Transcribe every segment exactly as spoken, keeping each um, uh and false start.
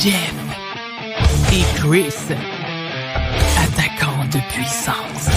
Jeff et Chris, attaquants de puissance.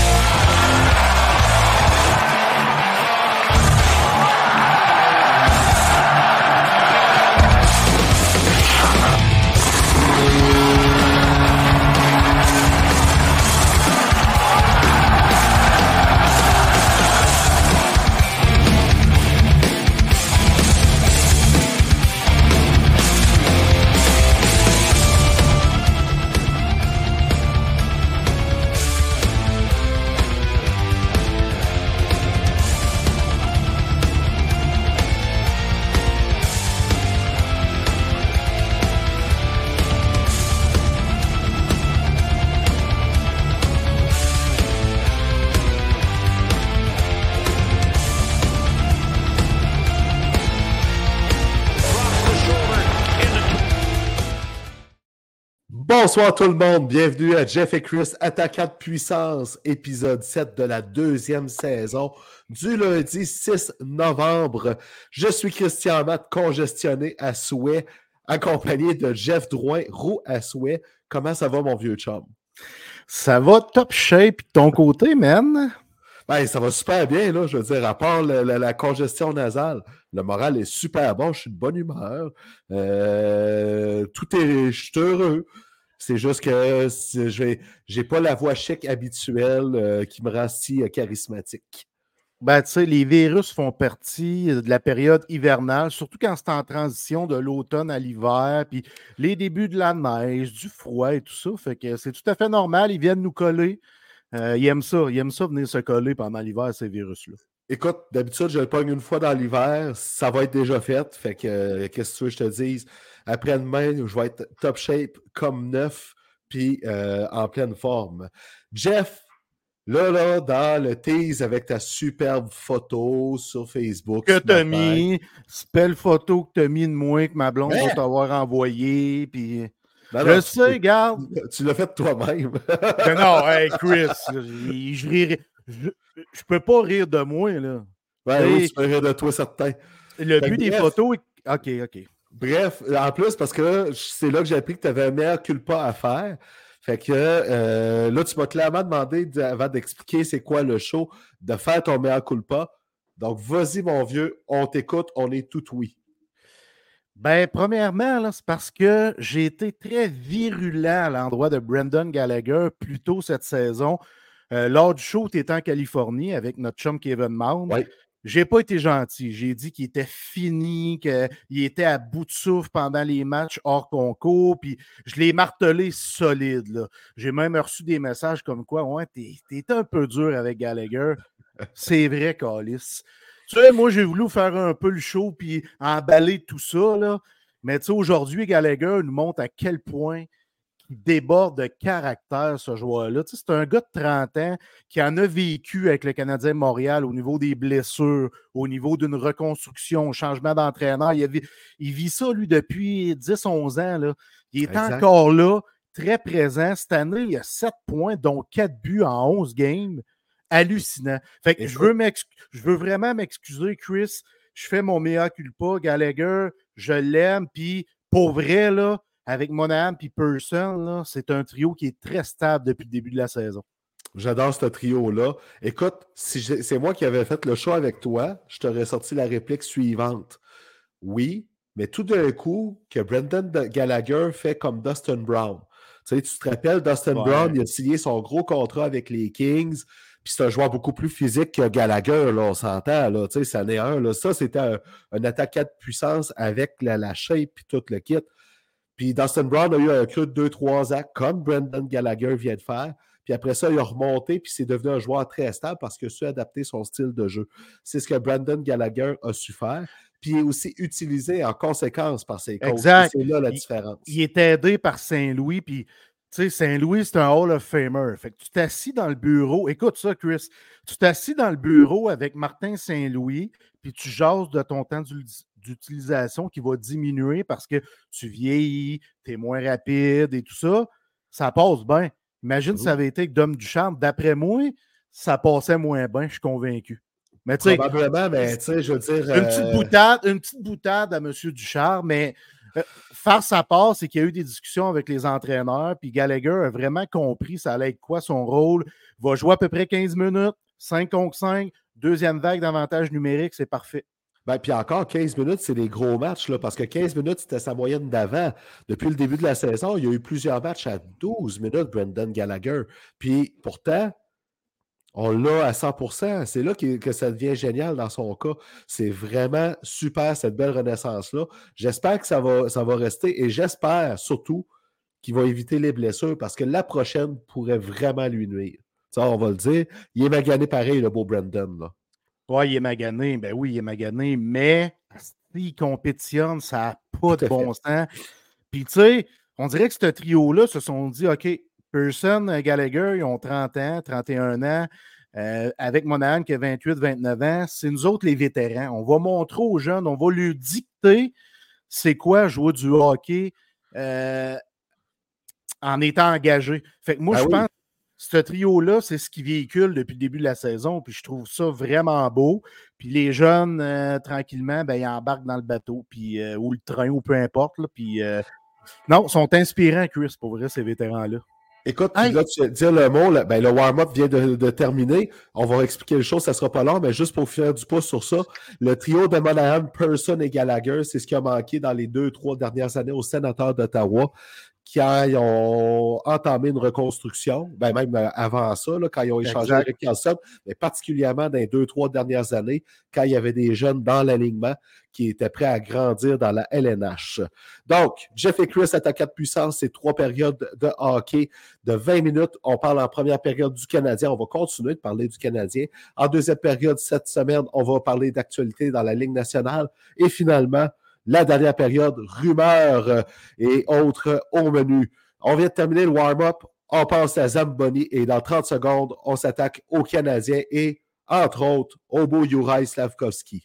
Bonsoir tout le monde, bienvenue à Jeff et Chris, attaquant de puissance, épisode sept de la deuxième saison du lundi six novembre. Je suis Christian Matt, congestionné à souhait, accompagné de Jeff Drouin, roux à souhait. Comment ça va mon vieux chum? Ça va top shape de ton côté, man? Ben, ça va super bien, là, je veux dire, à part la, la, la congestion nasale, le moral est super bon, je suis de bonne humeur, euh, tout est, je suis heureux. C'est juste que je n'ai pas la voix chic habituelle euh, qui me rend si euh, charismatique. Ben, tu sais, les virus font partie de la période hivernale, surtout quand c'est en transition de l'automne à l'hiver, puis les débuts de la neige, du froid et tout ça. Fait que c'est tout à fait normal, ils viennent nous coller. Euh, ils aiment ça, ils aiment ça venir se coller pendant l'hiver, ces virus-là. Écoute, d'habitude, je le pogne une fois dans l'hiver, ça va être déjà fait. Fait que, euh, qu'est-ce que tu veux que je te dise? Après-demain, je vais être top shape comme neuf, puis euh, en pleine forme. Jeff, là, là, dans le tease avec ta superbe photo sur Facebook. Que t'as mis, c'est belle photo que t'as mis de moi, que ma blonde hein? va t'avoir envoyée, puis... Non, non, je tu, sais, regarde. Tu l'as fait toi-même. Mais non, hey Chris, je, je rirai... Je, je peux pas rire de moi, là. Ben oui, tu peux rire de toi, certain. Le fait but bref, des photos... OK, OK. Bref, en plus, parce que c'est là que j'ai appris que tu avais un meilleur culpa à faire. Fait que euh, là, tu m'as clairement demandé, avant d'expliquer c'est quoi le show, de faire ton meilleur culpa. Donc, vas-y, mon vieux, on t'écoute, on est tout oui. Ben, premièrement, là, c'est parce que j'ai été très virulent à l'endroit de Brendan Gallagher plus tôt cette saison. Euh, lors du show, tu étais en Californie avec notre chum Kevin Mound. Oui. J'ai pas été gentil. J'ai dit qu'il était fini, qu'il était à bout de souffle pendant les matchs hors concours. Puis je l'ai martelé solide, là. J'ai même reçu des messages comme quoi, ouais, t'es, t'es un peu dur avec Gallagher. C'est vrai, câlisse. Tu sais, moi, j'ai voulu faire un peu le show puis emballer tout ça, là. Mais tu sais, aujourd'hui, Gallagher nous montre à quel point il déborde de caractère, ce joueur-là. Tu sais, c'est un gars de trente ans qui en a vécu avec le Canadien Montréal au niveau des blessures, au niveau d'une reconstruction, au changement d'entraîneur. Il, avait, il vit ça, lui, depuis dix onze ans. Là. Il est exact. Encore là, très présent. Cette année, il a sept points, dont quatre buts en onze games. Hallucinant. Fait que je veux, m'exc... je veux vraiment m'excuser, Chris. Je fais mon mea culpa. Gallagher, je l'aime. Puis, pour vrai, là, avec Monahan et Pearson, là, c'est un trio qui est très stable depuis le début de la saison. J'adore ce trio-là. Écoute, si j'ai, c'est moi qui avais fait le show avec toi, je t'aurais sorti la réplique suivante. Oui, mais tout d'un coup, que Brendan Gallagher fait comme Dustin Brown. Tu sais, tu te rappelles, Dustin ouais. Brown, il a signé son gros contrat avec les Kings, puis c'est un joueur beaucoup plus physique que Gallagher, là, on s'entend, là, tu sais, ça n'est un, là. Ça, c'était un, un attaquant de puissance avec la, la shape et tout le kit. Puis Dustin Brown a eu un creux de deux trois ans, comme Brendan Gallagher vient de faire. Puis après ça, il a remonté, puis c'est devenu un joueur très stable parce qu'il a su adapter son style de jeu. C'est ce que Brendan Gallagher a su faire. Puis il est aussi utilisé en conséquence par ses coachs. Exact. C'est là la il, différence. Il est aidé par Saint-Louis, puis tu sais, Saint-Louis, c'est un Hall of Famer. Fait que tu t'assis dans le bureau. Écoute ça, Chris. Tu t'assis dans le bureau avec Martin Saint-Louis, puis tu jases de ton temps du... d'utilisation qui va diminuer parce que tu vieillis, tu es moins rapide et tout ça, ça passe bien. Imagine oui. si ça avait été avec Dom Ducharme. D'après moi, ça passait moins bien, je suis convaincu. Mais tu sais, probablement, mais tu sais, je veux dire... Une petite boutade, une petite boutade à M. Ducharme, mais faire sa part, c'est qu'il y a eu des discussions avec les entraîneurs, puis Gallagher a vraiment compris ça allait être quoi son rôle. Il va jouer à peu près quinze minutes, cinq contre cinq, deuxième vague d'avantage numérique, c'est parfait. Ben, puis encore, quinze minutes, c'est des gros matchs, là, parce que quinze minutes, c'était sa moyenne d'avant. Depuis le début de la saison, il y a eu plusieurs matchs à douze minutes, Brendan Gallagher. Puis pourtant, on l'a à cent pour cent. C'est là que, que ça devient génial dans son cas. C'est vraiment super, cette belle renaissance-là. J'espère que ça va, ça va rester et j'espère surtout qu'il va éviter les blessures parce que la prochaine pourrait vraiment lui nuire. Ça, on va le dire. Il est magané pareil, le beau Brendan, là. Oui, il est magané. Ben oui, il est magané, mais s'il compétitionne, ça n'a pas de bon sens. Puis, tu sais, on dirait que ce trio-là se sont dit, OK, Pearson, Gallagher, ils ont trente ans, trente et un ans, euh, avec Monahan qui a vingt-huit, vingt-neuf ans. C'est nous autres les vétérans. On va montrer aux jeunes, on va lui dicter c'est quoi jouer du hockey euh, en étant engagé. Fait que moi, ben je oui. pense ce trio-là, c'est ce qui véhicule depuis le début de la saison, puis je trouve ça vraiment beau. Puis les jeunes, euh, tranquillement, ben, ils embarquent dans le bateau, puis, euh, ou le train, ou peu importe. Là, puis, euh, non, ils sont inspirants, Chris, pour vrai, ces vétérans-là. Écoute, hey. Là, tu dire le mot, là, ben, le warm-up vient de, de terminer. On va expliquer les choses, ça ne sera pas long, mais juste pour faire du pouce sur ça, le trio de Monahan, Pearson et Gallagher, c'est ce qui a manqué dans les deux, trois dernières années aux Sénateurs d'Ottawa. Quand ils ont entamé une reconstruction, ben même avant ça, là, quand ils ont échangé exact. Avec Karlsson, mais particulièrement dans les deux, trois dernières années, quand il y avait des jeunes dans l'alignement qui étaient prêts à grandir dans la L N H. Donc, Jeff et Chris attaquaient de puissance, ces trois périodes de hockey de vingt minutes. On parle en première période du Canadien. On va continuer de parler du Canadien. En deuxième période, cette semaine, on va parler d'actualité dans la Ligue nationale. Et finalement, la dernière période, rumeurs et autres au menu. On vient de terminer le warm-up, on passe à Zamboni et dans trente secondes, on s'attaque aux Canadiens et, entre autres, au beau Juraj Slafkovský.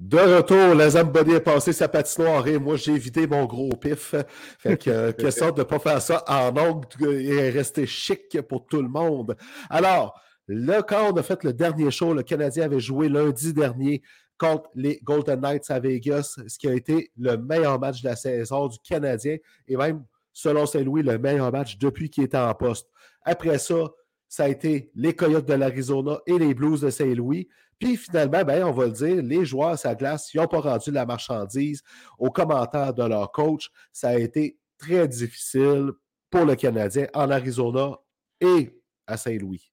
De retour, la Zamboni est passée sa patinoire et moi, j'ai vidé mon gros pif. Fait que, euh, question de ne pas faire ça en ongle et rester chic pour tout le monde. Alors, le, quand on a fait le dernier show, le Canadien avait joué lundi dernier contre les Golden Knights à Vegas, ce qui a été le meilleur match de la saison du Canadien et même, selon Saint-Louis, le meilleur match depuis qu'il était en poste. Après ça, ça a été les Coyotes de l'Arizona et les Blues de Saint-Louis. Puis finalement, ben, on va le dire, les joueurs sur la glace, ils n'ont pas rendu la marchandise aux commentaires de leur coach. Ça a été très difficile pour le Canadien en Arizona et à Saint-Louis.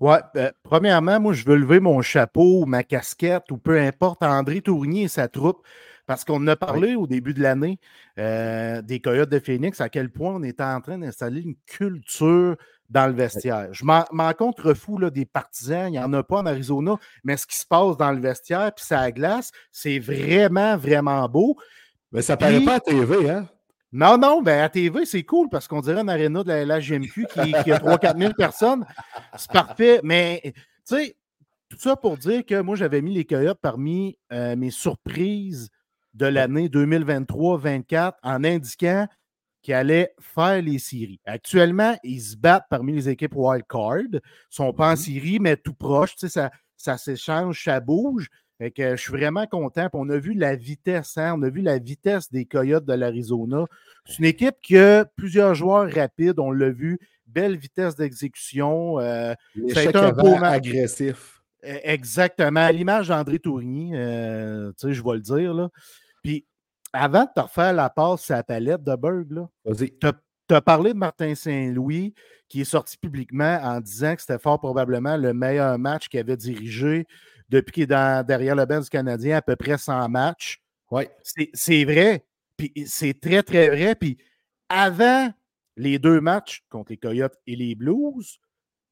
Oui, euh, premièrement, moi, je veux lever mon chapeau, ma casquette ou peu importe, André Tourigny et sa troupe, parce qu'on a parlé oui. au début de l'année euh, des Coyotes de Phoenix, à quel point on était en train d'installer une culture dans le vestiaire. Je m'en, m'en contrefous là, des partisans, il n'y en a pas en Arizona, mais ce qui se passe dans le vestiaire puis ça glace, c'est vraiment, vraiment beau. Mais ça ne paraît pas à T V, hein? Non, non, ben à T V, c'est cool parce qu'on dirait une aréna de la L H J M Q qui, qui a trois à quatre mille personnes. C'est parfait, mais tu sais, tout ça pour dire que moi, j'avais mis les Coyotes parmi euh, mes surprises de l'année deux mille vingt-trois vingt-quatre en indiquant qui allait faire les séries. Actuellement, ils se battent parmi les équipes wild card. Ils ne sont pas en série, mais tout proche. Tu sais, ça, ça s'échange, ça bouge. Fait que je suis vraiment content. Puis on a vu la vitesse. Hein? On a vu la vitesse des Coyotes de l'Arizona. C'est une équipe qui a plusieurs joueurs rapides. On l'a vu. Belle vitesse d'exécution. Euh, ça a été un beau match. Agressif. Exactement. À l'image d'André Tourigny, euh, tu sais, je vais le dire. Là. Puis, avant de te refaire la passe à la palette de Berg, là, vas-y. T'as, t'as parlé de Martin Saint-Louis qui est sorti publiquement en disant que c'était fort probablement le meilleur match qu'il avait dirigé depuis qu'il est dans, derrière le banc du Canadien, à peu près cent matchs. Oui. C'est, c'est vrai. Puis c'est très, très vrai. Puis avant les deux matchs contre les Coyotes et les Blues,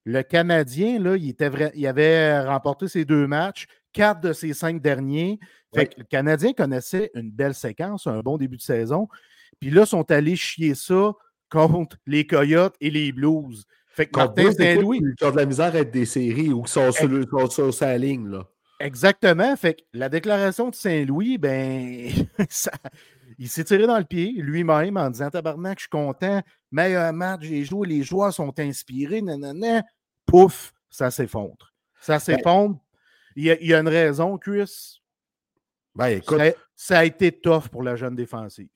le Canadien, là, il, était vrai, il avait remporté ces deux matchs. quatre de ses cinq derniers. Fait que le Canadien connaissait une belle séquence, un bon début de saison. Puis là, sont allés chier ça contre les Coyotes et les Blues. Fait que Martin Saint-Louis... Ils ont de la misère à être des séries ou qui sont, sont sur sa ligne, là. Exactement. Fait que la déclaration de Saint-Louis, ben, ça, il s'est tiré dans le pied lui-même en disant « Tabarnak, je suis content, meilleur match, j'ai joué, les joueurs sont inspirés, nanana. » Pouf, ça s'effondre. Ça s'effondre. Il y a, il y a une raison, Chris. Ben, écoute, ça, ça a été tough pour la jeune défensive.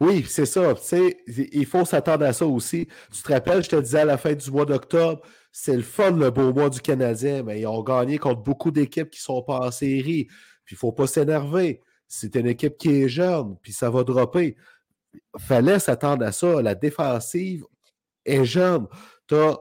Oui, c'est ça. Tu sais, il faut s'attendre à ça aussi. Tu te rappelles, je te disais à la fin du mois d'octobre, c'est le fun, le beau mois du Canadien, mais ils ont gagné contre beaucoup d'équipes qui ne sont pas en série. Puis il ne faut pas s'énerver. C'est une équipe qui est jeune, puis ça va dropper. Il fallait s'attendre à ça. La défensive est jeune. Tu as,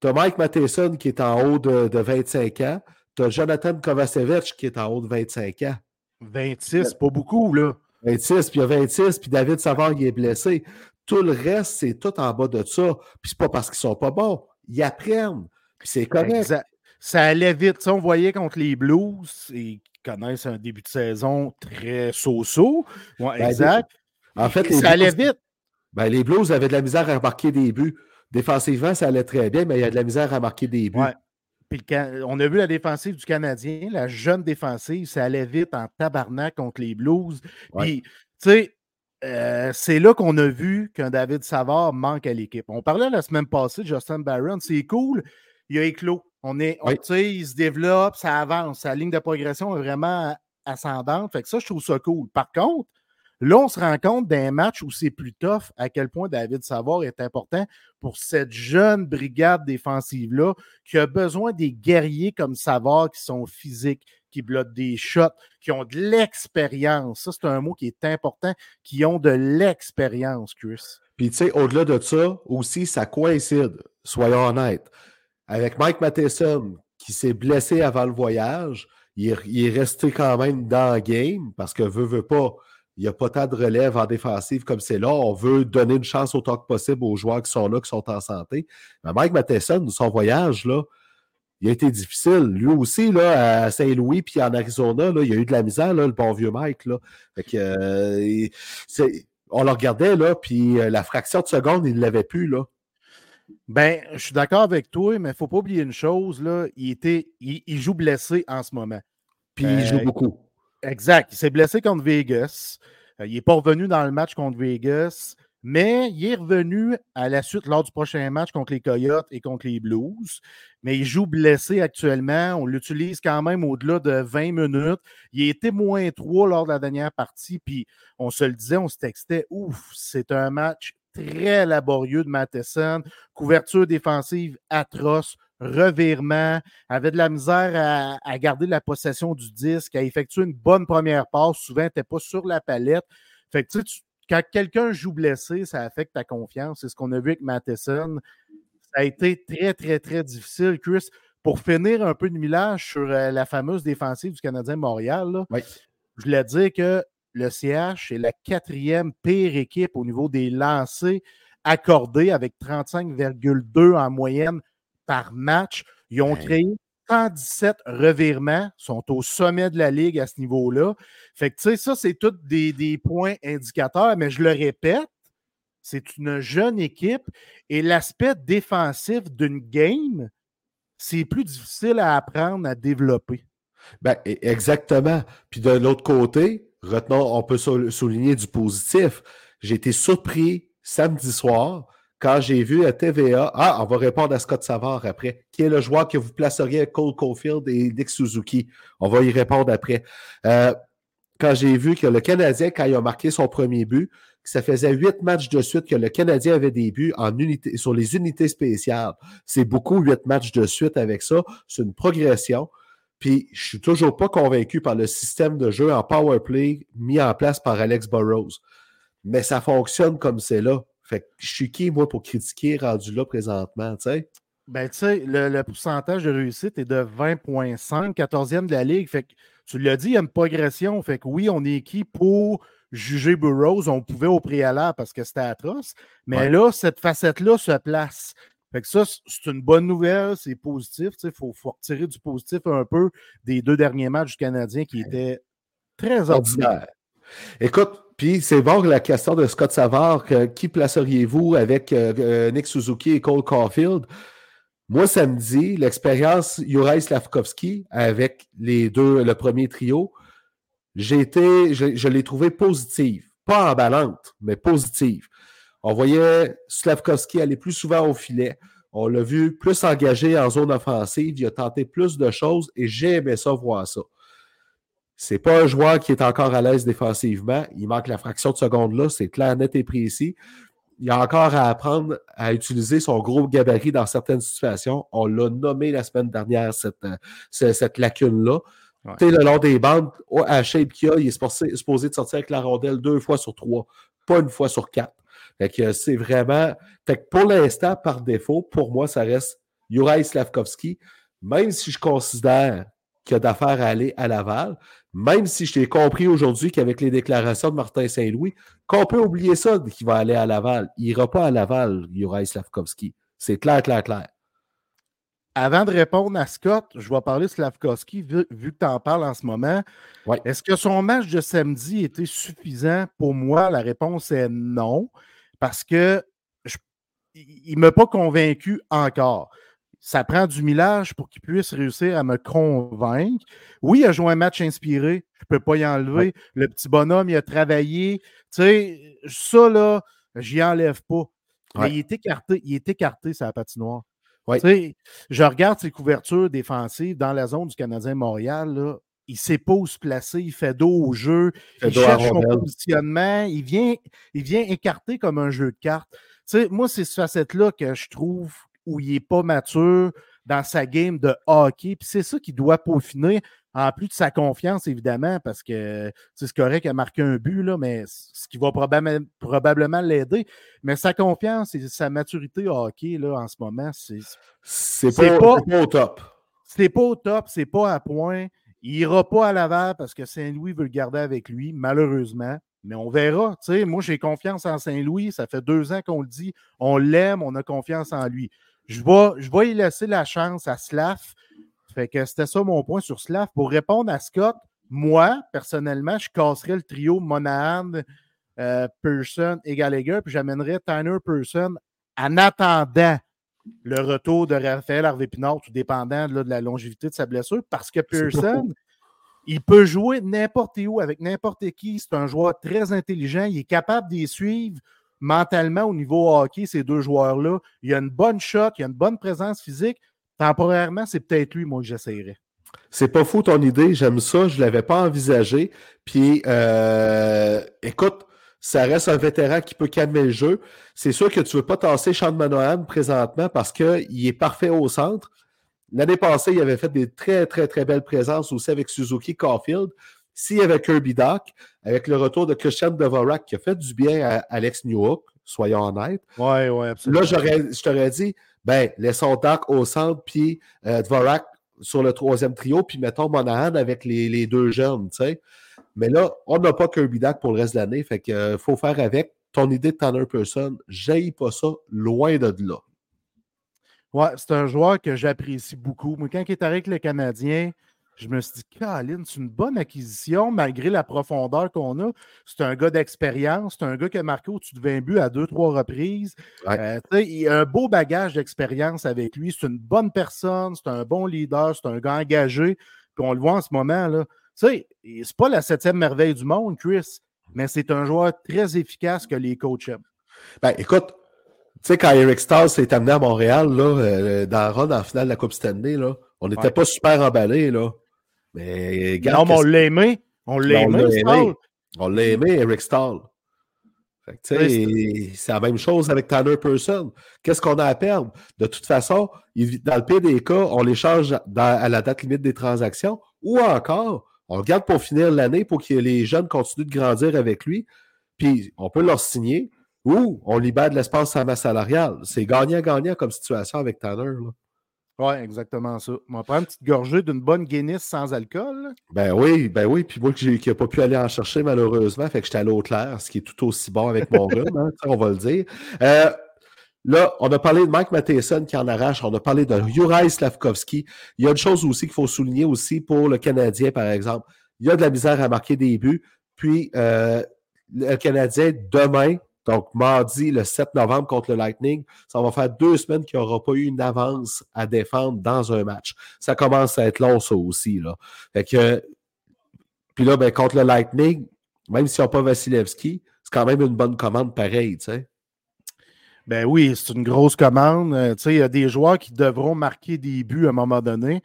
tu as Mike Matheson qui est en haut de, de vingt-cinq ans. Tu as Jonathan Kovacevic qui est en haut de vingt-cinq ans. vingt-six, pas beaucoup, là. vingt-six, puis il y a vingt-six, puis David Savard, il est blessé. Tout le reste, c'est tout en bas de ça. Puis c'est pas parce qu'ils sont pas bons. Ils apprennent. Puis c'est correct. Exact. Ça allait vite. Ça, on voyait contre les Blues, ils connaissent un début de saison très so-so. Ouais, ben, exact. Les... En fait, les ça Blues... allait vite. Ben, les Blues avaient de la misère à marquer des buts. Défensivement, ça allait très bien, mais il y a de la misère à marquer des buts. Ouais. Puis le, on a vu la défensive du Canadien, la jeune défensive, ça allait vite en tabarnak contre les Blues. Puis, tu sais, euh, c'est là qu'on a vu qu'un David Savard manque à l'équipe. On parlait la semaine passée de Justin Barron, c'est cool, il a éclos. On est, on, tu sais, il se développe, ça avance, sa ligne de progression est vraiment ascendante. Fait que ça, je trouve ça cool. Par contre, là, on se rend compte d'un match où c'est plus tough à quel point David Savard est important pour cette jeune brigade défensive-là qui a besoin des guerriers comme Savard qui sont physiques, qui bloquent des shots, qui ont de l'expérience. Ça, c'est un mot qui est important, qui ont de l'expérience, Chris. Puis, tu sais, au-delà de ça, aussi, ça coïncide, soyons honnêtes, avec Mike Matheson qui s'est blessé avant le voyage. Il, il est resté quand même dans le game parce que veut, veut pas. Il n'y a pas tant de relève en défensive comme c'est là. On veut donner une chance autant que possible aux joueurs qui sont là, qui sont en santé. Mais Mike Matheson, son voyage, là, il a été difficile. Lui aussi, là, à Saint-Louis puis en Arizona, là, il a eu de la misère, là, le bon vieux Mike. Là. Fait que, euh, c'est, on le regardait, là, puis la fraction de seconde, il ne l'avait plus. Là. Ben, je suis d'accord avec toi, mais il ne faut pas oublier une chose. Là, il, était, il, il joue blessé en ce moment. Puis euh, il joue beaucoup. Exact. Il s'est blessé contre Vegas. Il n'est pas revenu dans le match contre Vegas, mais il est revenu à la suite lors du prochain match contre les Coyotes et contre les Blues. Mais il joue blessé actuellement. On l'utilise quand même au-delà de vingt minutes. Il était moins trois lors de la dernière partie. Puis on se le disait, on se textait. Ouf, c'est un match très laborieux de Matheson. Couverture défensive atroce. Revirement, avait de la misère à, à garder la possession du disque, à effectuer une bonne première passe, souvent n'était pas sur la palette. Fait que tu sais, tu, quand quelqu'un joue blessé, ça affecte ta confiance. C'est ce qu'on a vu avec Matheson. Ça a été très, très, très difficile, Chris. Pour finir un peu de millage sur la fameuse défensive du Canadien Montréal, là, oui. Je voulais dire que le C H est la quatrième pire équipe au niveau des lancers accordés avec trente-cinq virgule deux en moyenne par match. Ils ont créé cent dix-sept revirements, sont au sommet de la Ligue à ce niveau-là. Fait que, tu sais, ça, c'est tous des, des points indicateurs, mais je le répète, c'est une jeune équipe et l'aspect défensif d'une game, c'est plus difficile à apprendre, à développer. Ben, exactement. Puis de l'autre côté, retenons, on peut souligner du positif. J'ai été surpris samedi soir quand j'ai vu à T V A, ah, on va répondre à Scott Savard après, qui est le joueur que vous placeriez à Cole Caufield et Nick Suzuki. On va y répondre après. Euh, quand j'ai vu que le Canadien, quand il a marqué son premier but, que ça faisait huit matchs de suite que le Canadien avait des buts en unité, sur les unités spéciales. C'est beaucoup, huit matchs de suite avec ça. C'est une progression. Puis, je suis toujours pas convaincu par le système de jeu en power play mis en place par Alex Burrows. Mais ça fonctionne comme c'est là. Fait que je suis qui, moi, pour critiquer rendu là présentement, tu sais? Ben, tu sais, le, le pourcentage de réussite est de vingt virgule cinq, quatorzième de la Ligue. Fait que tu l'as dit, il y a une progression. Fait que oui, on est qui pour juger Burrows? On pouvait au préalable parce que c'était atroce. Mais ouais. Là, cette facette-là se place. Fait que ça, c'est une bonne nouvelle, c'est positif. Il faut, faut retirer du positif un peu des deux derniers matchs du Canadien qui étaient très ordinaires. Écoute, puis c'est bon la question de Scott Savard, que, qui placeriez-vous avec euh, Nick Suzuki et Cole Caufield? Moi, ça me dit l'expérience Juraj Slafkovský avec les deux, le premier trio, j'ai été, je, je l'ai trouvé positive. Pas emballante, mais positive. On voyait Slafkovský aller plus souvent au filet. On l'a vu plus engagé en zone offensive. Il a tenté plus de choses et j'ai aimé ça voir ça. C'est pas un joueur qui est encore à l'aise défensivement. Il manque la fraction de seconde là. C'est clair, net et précis. Il a encore à apprendre à utiliser son gros gabarit dans certaines situations. On l'a nommé la semaine dernière, cette, cette lacune-là. Ouais. Tu sais, le long des bandes, à shape qu'il a, il est supposé, supposé de sortir avec la rondelle deux fois sur trois, pas une fois sur quatre. Fait que c'est vraiment... Fait que pour l'instant, par défaut, pour moi, ça reste Juraj Slafkovský. Même si je considère qu'il y a d'affaires à aller à Laval, même si je t'ai compris aujourd'hui qu'avec les déclarations de Martin Saint-Louis, qu'on peut oublier ça qu'il va aller à Laval. Il n'ira pas à Laval, Juraj Slafkovský. C'est clair, clair, clair. Avant de répondre à Scott, je vais parler de Slafkovský, vu, vu que tu en parles en ce moment. Ouais. Est-ce que son match de samedi était suffisant? Pour moi, la réponse est non, parce que je, il ne m'a pas convaincu encore. Ça prend du millage pour qu'il puisse réussir à me convaincre. Oui, il a joué un match inspiré. Je ne peux pas y enlever. Ouais. Le petit bonhomme, il a travaillé. Tu sais, ça, là, j'y enlève pas. Ouais. Mais il est écarté. Il est écarté, sa patinoire. Ouais. Tu sais, je regarde ses couvertures défensives dans la zone du Canadien-Montréal. Là, il ne sait pas où se placer. Il fait dos au jeu. Il, il cherche son positionnement. Il vient, il vient écarter comme un jeu de cartes. Tu sais, moi, c'est cette facette-là que je trouve où il n'est pas mature dans sa game de hockey. Puis c'est ça qu'il doit peaufiner, en plus de sa confiance, évidemment, parce que c'est correct qu'il a marqué un but, là, mais ce qui va proba- probablement l'aider. Mais sa confiance et sa maturité hockey, là, en ce moment, c'est, c'est, c'est, pas, pas, c'est pas au top. C'est pas au top, c'est pas à point. Il n'ira pas à Laval parce que Saint-Louis veut le garder avec lui, malheureusement. Mais on verra. T'sais, moi, j'ai confiance en Saint-Louis. Ça fait deux ans qu'on le dit. On l'aime, on a confiance en lui. Je vais, je vais y laisser la chance à Slaf. Fait que c'était ça mon point sur Slaf. Pour répondre à Scott, moi, personnellement, je casserais le trio Monahan, euh, Pearson et Gallagher, puis j'amènerais Tanner Pearson en attendant le retour de Raphaël Harvey-Pinard, tout dépendant là, de la longévité de sa blessure, parce que Pearson, il peut jouer n'importe où, avec n'importe qui. C'est un joueur très intelligent. Il est capable d'y suivre. Mentalement, au niveau hockey, ces deux joueurs-là, il y a une bonne shot, il y a une bonne présence physique. Temporairement, c'est peut-être lui, moi, que j'essayerais. C'est pas fou ton idée, j'aime ça, je l'avais pas envisagé. Puis, euh, écoute, ça reste un vétéran qui peut calmer le jeu. C'est sûr que tu veux pas tasser Sean Monahan présentement parce qu'il est parfait au centre. L'année passée, il avait fait des très, très, très belles présences aussi avec Suzuki, Caufield. S'il y avait Kirby Dach, avec le retour de Christian Dvorak, qui a fait du bien à Alex Newhook, soyons honnêtes. Oui, oui, absolument. Là, j'aurais, je t'aurais dit, ben, laissons Dach au centre, puis euh, Dvorak sur le troisième trio, puis mettons Monahan avec les, les deux jeunes, tu sais. Mais là, on n'a pas Kirby Dach pour le reste de l'année, fait qu'il euh, faut faire avec. Ton idée de Tanner Pearson, j'haïs pas ça, loin de là. Oui, c'est un joueur que j'apprécie beaucoup. Moi, quand il est avec le Canadien, je me suis dit, Caroline, c'est une bonne acquisition malgré la profondeur qu'on a. C'est un gars d'expérience. C'est un gars qui a marqué au-dessus de vingt buts à deux, trois reprises. Ouais. Euh, tu sais, il a un beau bagage d'expérience avec lui. C'est une bonne personne. C'est un bon leader. C'est un gars engagé. Puis on le voit en ce moment, là. Tu sais, c'est pas la septième merveille du monde, Chris, mais c'est un joueur très efficace que les coachs aiment. Ben, écoute, tu sais, quand Eric Staal s'est amené à Montréal, là, euh, dans le run en finale de la Coupe Stanley, là, on n'était ouais. pas super emballés, là. Mais, regarde, non, mais on l'a aimé. On l'a aimé, Staal. On l'a aimé, Eric Staal. Fait que, tu sais, oui, c'est... c'est la même chose avec Tanner Pearson. Qu'est-ce qu'on a à perdre? De toute façon, il, dans le pire des cas, on l'échange dans, à la date limite des transactions ou encore, on le garde pour finir l'année pour que les jeunes continuent de grandir avec lui. Puis, on peut leur signer ou on libère de l'espace à la masse salariale. C'est gagnant-gagnant comme situation avec Tanner, là. Oui, exactement ça. On va prendre une petite gorgée d'une bonne Guinness sans alcool. Ben oui, ben oui. Puis moi qui n'ai pas pu aller en chercher malheureusement, fait que j'étais à l'eau claire, ce qui est tout aussi bon avec mon rhum, hein, on va le dire. Euh, Là, on a parlé de Mike Matheson qui en arrache, on a parlé de Juraj Slafkovský. Il y a une chose aussi qu'il faut souligner aussi pour le Canadien, par exemple. Il y a de la misère à marquer des buts. Puis, euh, le Canadien, demain, donc mardi, le sept novembre contre le Lightning, ça va faire deux semaines qu'il n'y aura pas eu une avance à défendre dans un match. Ça commence à être long, ça aussi, là. Fait que, puis là, ben, contre le Lightning, même s'ils n'ont pas Vasilevskiy, c'est quand même une bonne commande pareille, tu sais. Ben oui, c'est une grosse commande. Euh, tu sais, il y a des joueurs qui devront marquer des buts à un moment donné.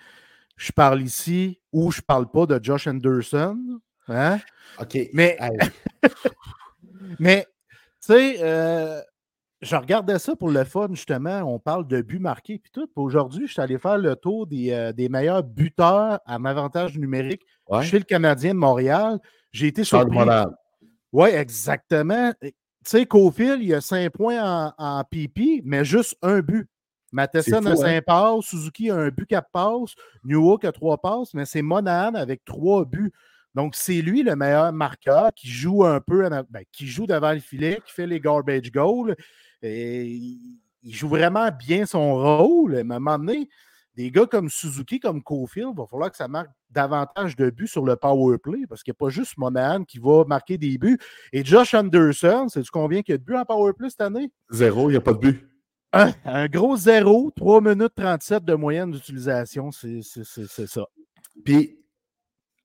Je parle ici ou je parle pas de Josh Anderson. Hein? OK. Mais, mais tu sais, euh, je regardais ça pour le fun, justement. On parle de buts marqués puis tout. Pis aujourd'hui, je suis allé faire le tour des, euh, des meilleurs buteurs à m'avantage numérique ouais. chez le Canadien de Montréal. J'ai été surpris. Oui, exactement. Tu sais, Caufield, il a cinq points en, en pipi, mais juste un but. Matheson a cinq passes, Suzuki a un but, quatre passes, Newhook a trois passes, mais c'est Monahan avec trois buts. Donc, c'est lui le meilleur marqueur qui joue un peu, en, ben, qui joue devant le filet, qui fait les garbage goals. Et il joue vraiment bien son rôle. À un moment donné, des gars comme Suzuki, comme Caufield, il va falloir que ça marque davantage de buts sur le power play parce qu'il n'y a pas juste Monahan qui va marquer des buts. Et Josh Anderson, sais-tu combien qu'il y a de buts en power play cette année? Zéro, il n'y a pas de but. Un, un gros zéro, trois minutes trente-sept de moyenne d'utilisation, c'est, c'est, c'est, c'est ça. Puis,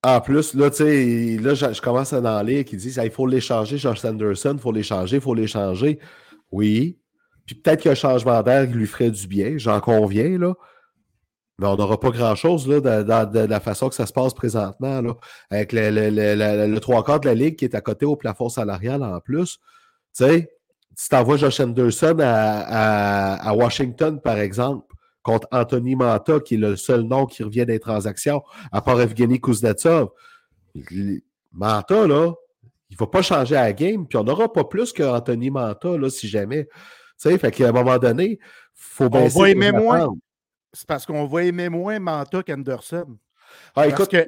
en plus, là, tu sais, là, je, je commence à en lire qui disent, il hey, faut l'échanger, Josh Anderson, il faut l'échanger, il faut l'échanger. Oui, puis peut-être qu'un changement d'air lui ferait du bien, j'en conviens, là. Mais on n'aura pas grand-chose là, de, de, de la façon que ça se passe présentement, là, avec le, le, le, le, le trois quarts de la Ligue qui est à côté au plafond salarial en plus. Tu sais, si t'envoies Josh Anderson à, à, à Washington, par exemple, contre Anthony Manta, qui est le seul nom qui revient des transactions, à part Evgeny Kuznetsov, Manta, là, il ne va pas changer à la game, puis on n'aura pas plus qu'Anthony Manta, là, si jamais. Tu sais, fait qu'à un moment donné, il faut baisser. On va aimer moins. C'est parce qu'on va aimer moins Manta qu'Anderson. Ah, écoute, que,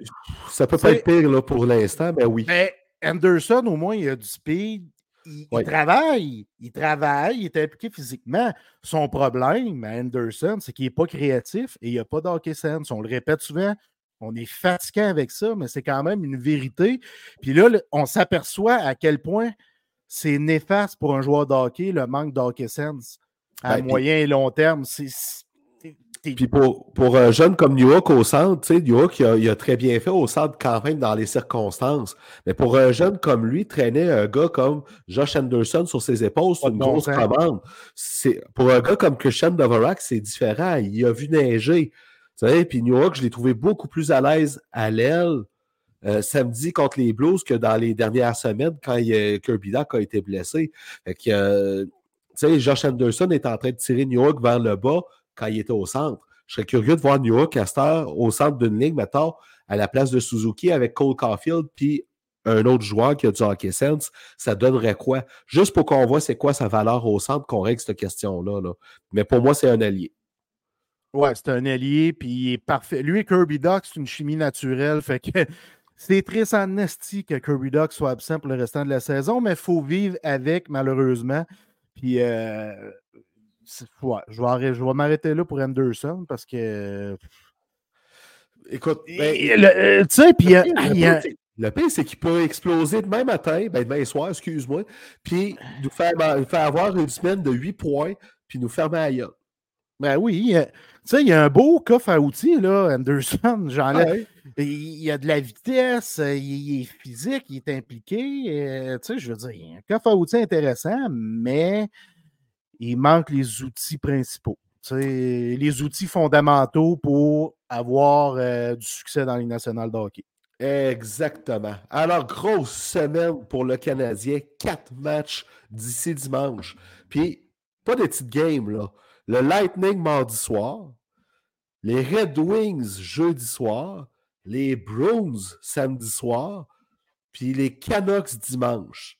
ça peut pas être pire là, pour l'instant, mais oui. Mais Anderson, au moins, il a du speed. Il, oui. il travaille, il travaille, il est impliqué physiquement. Son problème à Anderson, c'est qu'il n'est pas créatif et il n'y a pas d'hockey sense. On le répète souvent, on est fatiguant avec ça, mais c'est quand même une vérité. Puis là, on s'aperçoit à quel point c'est néfaste pour un joueur d'hockey, le manque d'hockey sense à ben, moyen et long terme. C'est... Puis pour, pour un jeune comme Newhook au centre, tu sais, Newhook, il a, il a très bien fait au centre quand même dans les circonstances. Mais pour un jeune comme lui, traîner un gars comme Josh Anderson sur ses épaules, c'est une grosse commande. C'est, pour un gars comme Christian Dvorak, c'est différent. Il a vu neiger. Tu sais, puis Newhook, je l'ai trouvé beaucoup plus à l'aise à l'aile euh, samedi contre les Blues que dans les dernières semaines quand il, Kirby Dach a été blessé. Fait que, euh, tu sais, Josh Anderson est en train de tirer Newhook vers le bas quand il était au centre. Je serais curieux de voir Newhook à cette heure au centre d'une ligne, mettons, à la place de Suzuki avec Cole Caufield puis un autre joueur qui a du hockey sense. Ça donnerait quoi? Juste pour qu'on voit c'est quoi sa valeur au centre, qu'on règle cette question-là. Là. Mais pour moi, c'est un allié. Ouais, c'est un allié, puis il est parfait. Lui et Kirby Dach, c'est une chimie naturelle. Fait que c'est triste en esti que Kirby Dach soit absent pour le restant de la saison, mais il faut vivre avec, malheureusement. Puis... Euh... Ouais, je, vais je vais m'arrêter là pour Anderson parce que. Écoute. Ben, tu sais, puis. Le pire, c'est qu'il peut exploser demain matin, ben demain soir, excuse-moi, puis nous faire, faire avoir une semaine de huit points, puis nous fermer à gueule. Ben oui, tu sais, il y a un beau coffre à outils, là, Anderson. J'en ai. Il y a de la vitesse, il est physique, il est impliqué. Tu sais, je veux dire, il y a un coffre à outils intéressant, mais. Il manque les outils principaux, les outils fondamentaux pour avoir euh, du succès dans la Ligue nationale de hockey. Exactement. Alors, grosse semaine pour le Canadien. Quatre matchs d'ici dimanche. Puis, pas de petites games, là. Le Lightning mardi soir, les Red Wings jeudi soir, les Bruins samedi soir, puis les Canucks dimanche.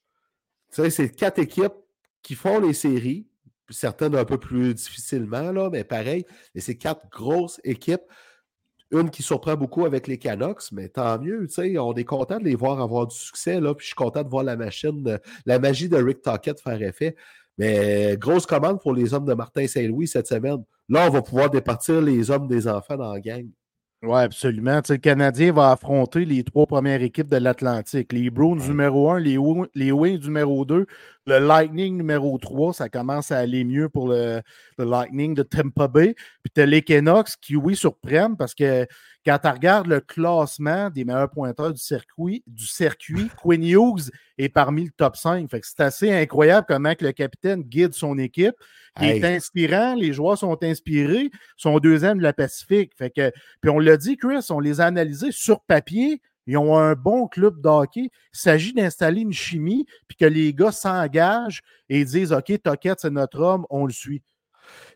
Tu sais, c'est quatre équipes qui font les séries. Certaines un peu plus difficilement, là, mais pareil. Et c'est quatre grosses équipes. Une qui surprend beaucoup avec les Canucks, mais tant mieux. On est content de les voir avoir du succès. Là, puis je suis content de voir la machine, la magie de Rick Tocchet faire effet. Mais grosse commande pour les hommes de Martin Saint-Louis cette semaine. Là, on va pouvoir départir les hommes des enfants dans la gang. Oui, absolument. Tu sais, le Canadien va affronter les trois premières équipes de l'Atlantique. Les Bruins ouais. numéro un, les, les Wings numéro deux, le Lightning numéro trois. Ça commence à aller mieux pour le, le Lightning de Tampa Bay. Puis tu as les Canucks qui, oui, surprennent parce que quand tu regardes le classement des meilleurs pointeurs du circuit, du circuit, Quinn Hughes est parmi le top cinq. Fait que c'est assez incroyable comment que le capitaine guide son équipe. Il hey. est inspirant, les joueurs sont inspirés, sont deuxièmes de la Pacifique. Fait que, puis on l'a dit, Chris, on les a analysés sur papier. Ils ont un bon club de hockey. Il s'agit d'installer une chimie, puis que les gars s'engagent et disent « OK, Toquette, c'est notre homme, on le suit ».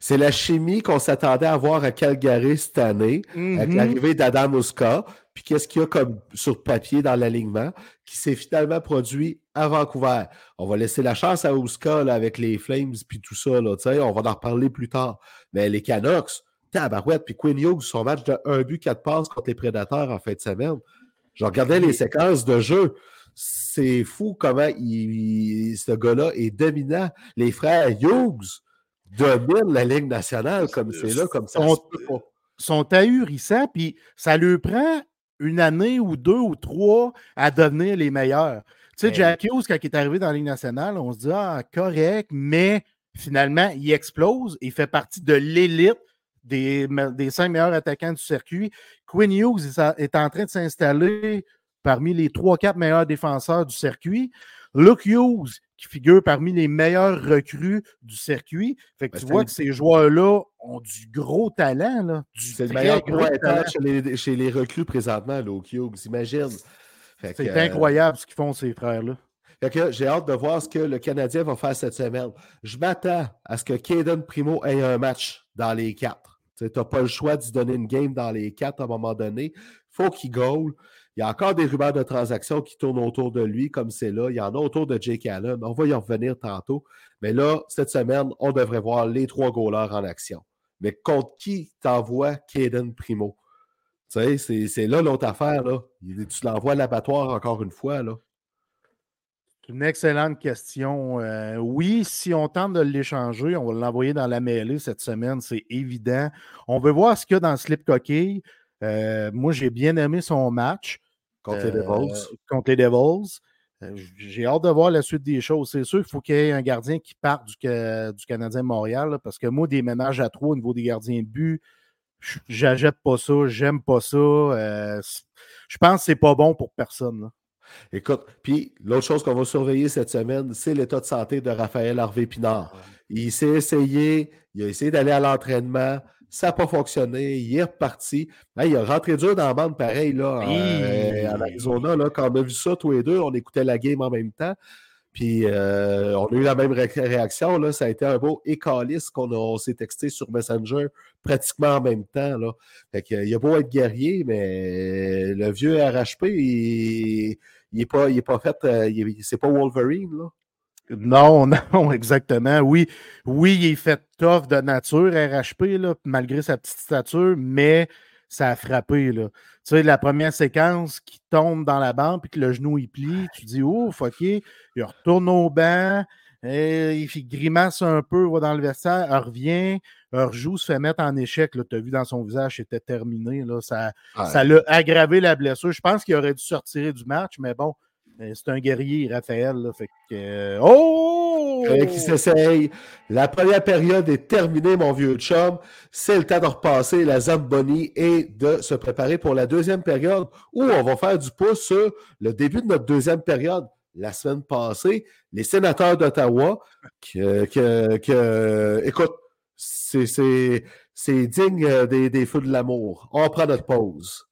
C'est la chimie qu'on s'attendait à voir à Calgary cette année, mm-hmm. avec l'arrivée d'Adam Ouska, puis qu'est-ce qu'il y a comme sur papier dans l'alignement qui s'est finalement produit à Vancouver. On va laisser la chance à Ouska là, avec les Flames puis tout ça, là, on va en reparler plus tard. Mais les Canucks, tabarouette, puis Quinn Hughes, son match de un but, quatre passes contre les Prédateurs en fin de semaine. Je regardais les séquences de jeu. C'est fou comment il, il, ce gars-là est dominant. Les frères Hughes domine la Ligue nationale, comme c'est là, comme ça. Ils sont, sont ahurissants, puis ça leur prend une année ou deux ou trois à devenir les meilleurs. Tu sais, ouais. Jack Hughes, quand il est arrivé dans la Ligue nationale, on se dit « Ah, correct », mais finalement, il explose, il fait partie de l'élite des, des cinq meilleurs attaquants du circuit. Quinn Hughes est en train de s'installer parmi les trois, quatre meilleurs défenseurs du circuit. Luke Hughes, qui figure parmi les meilleurs recrues du circuit. Fait que ben, tu vois que ces joueurs-là ont du gros talent. Là, du c'est le meilleur gros talent chez les, chez les recrues présentement, Luke Hughes, imagine. Fait c'est que, incroyable euh... ce qu'ils font, ces frères-là. Fait que j'ai hâte de voir ce que le Canadien va faire cette semaine. Je m'attends à ce que Cayden Primeau ait un match dans les quatre. Tu n'as pas le choix d'y donner une game dans les quatre à un moment donné. Il faut qu'il goal. Il y a encore des rumeurs de transactions qui tournent autour de lui, comme c'est là. Il y en a autour de Jake Allen. On va y revenir tantôt. Mais là, cette semaine, on devrait voir les trois goalers en action. Mais contre qui t'envoies Cayden Primeau? Tu sais, c'est, c'est là l'autre affaire, là. Tu l'envoies à l'abattoir encore une fois, là. C'est une excellente question. Euh, oui, si on tente de l'échanger, on va l'envoyer dans la mêlée cette semaine, c'est évident. On veut voir ce qu'il y a dans le slip coquille. Euh, moi, j'ai bien aimé son match contre euh, les Devils. Euh, contre les Devils. Euh, j'ai hâte de voir la suite des choses. C'est sûr qu'il faut qu'il y ait un gardien qui parte du, euh, du Canadien de Montréal, là, parce que moi, des ménages à trois au niveau des gardiens de but, j'achète pas ça, j'aime pas ça. Euh, je pense que c'est pas bon pour personne. Là. Écoute, puis l'autre chose qu'on va surveiller cette semaine, c'est l'état de santé de Raphaël Harvey-Pinard. Il s'est essayé, il a essayé d'aller à l'entraînement. Ça n'a pas fonctionné. Il est reparti. Là, il a rentré dur dans la bande, pareil, là, en, oui. en Arizona. Là, quand on a vu ça, tous les deux, on écoutait la game en même temps. Puis, euh, on a eu la même ré- réaction. Là. Ça a été un beau écaliste qu'on a, on s'est texté sur Messenger pratiquement en même temps. Là. Fait que, il a beau être guerrier, mais le vieux R H P, il n'est pas, il est pas fait... Il, c'est pas Wolverine, là. Non, non, exactement. Oui, oui, il est fait tough de nature, R H P, là, malgré sa petite stature, mais ça a frappé. Là. Tu sais, la première séquence qui tombe dans la bande puis que le genou, il plie, tu dis « Ouf, OK ». Il retourne au banc, et il grimace un peu, va dans le vestiaire, il revient, il rejoue, se fait mettre en échec. Tu as vu dans son visage, c'était terminé. Là, ça, ouais. ça l'a aggravé la blessure. Je pense qu'il aurait dû se retirer du match, mais bon, c'est un guerrier, Raphaël. Là, fait que... Oh! Qui s'essaye. La première période est terminée, mon vieux chum. C'est le temps de repasser la Zamboni et de se préparer pour la deuxième période où on va faire du pouce sur le début de notre deuxième période. La semaine passée, les sénateurs d'Ottawa, que, que, que écoute, c'est, c'est, c'est digne des, des feux de l'amour. On prend notre pause.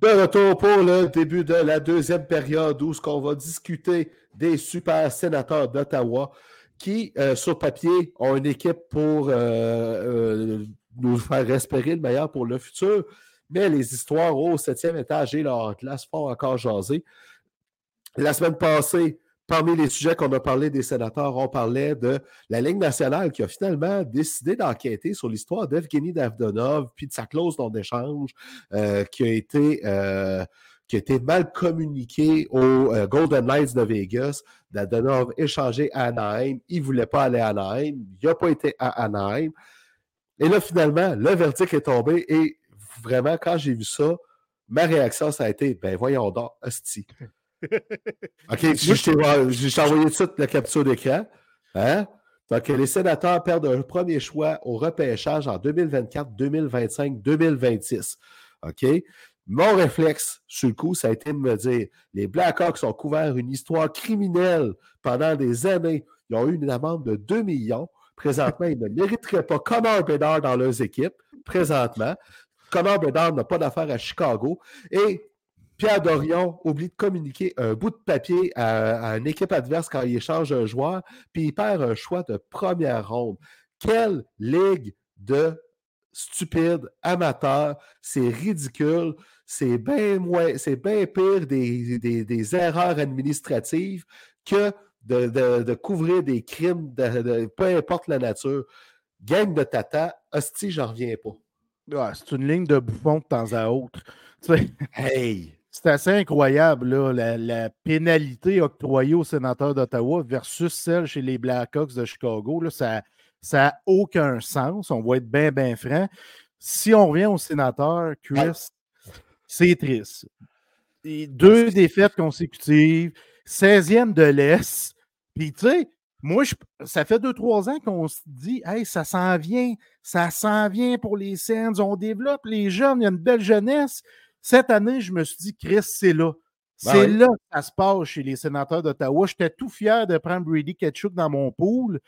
De retour pour le début de la deuxième période où on va discuter des super sénateurs d'Ottawa qui, euh, sur papier, ont une équipe pour euh, euh, nous faire respirer le meilleur pour le futur, mais les histoires au septième étage et leur classe font encore jaser. La semaine passée, parmi les sujets qu'on a parlé des sénateurs, on parlait de la Ligue nationale qui a finalement décidé d'enquêter sur l'histoire d'Evgeny Davdonov puis de sa clause non-échange euh, qui a été... Euh, qui a été mal communiqué aux Golden Knights de Vegas. Davdonov échangé à Anaheim. Il ne voulait pas aller à Anaheim. Il n'a pas été à Anaheim. Et là, finalement, le verdict est tombé. Et vraiment, quand j'ai vu ça, ma réaction, ça a été « Ben voyons donc, hostie. » OK, je, je t'ai envoyé tout de suite la capture d'écran. Hein? Donc, les sénateurs perdent un premier choix au repêchage en deux mille vingt-quatre, deux mille vingt-cinq, deux mille vingt-six. OK? Mon réflexe, sur le coup, ça a été de me dire les Blackhawks ont couvert une histoire criminelle pendant des années. Ils ont eu une amende de deux millions. Présentement, ils ne mériteraient pas Connor Bedard dans leurs équipes. Présentement, Connor Bedard n'a pas d'affaires à Chicago. Et Pierre Dorion oublie de communiquer un bout de papier à, à une équipe adverse quand il échange un joueur, puis il perd un choix de première ronde. Quelle ligue de stupide, amateur, c'est ridicule, c'est bien moins, c'est bien pire des, des, des erreurs administratives que de, de, de couvrir des crimes, de, de, peu importe la nature. Gang de tata, hostie, j'en reviens pas. Ouais, c'est une ligne de bouffon de temps à autre. Tu sais, hey! C'est assez incroyable, là, la, la pénalité octroyée aux sénateurs d'Ottawa versus celle chez les Blackhawks de Chicago, là, ça... Ça n'a aucun sens. On va être bien, bien franc. Si on revient au sénateur, Chris, c'est triste. Et deux défaites consécutives, seizième de l'Est. Puis, tu sais, moi, je, ça fait deux, trois ans qu'on se dit, hey, ça s'en vient. Ça s'en vient pour les Sens. On développe les jeunes. Il y a une belle jeunesse. Cette année, je me suis dit, Chris, c'est là. C'est ben là oui. que ça se passe chez les sénateurs d'Ottawa. J'étais tout fier de prendre Brady Ketchuk dans mon pool.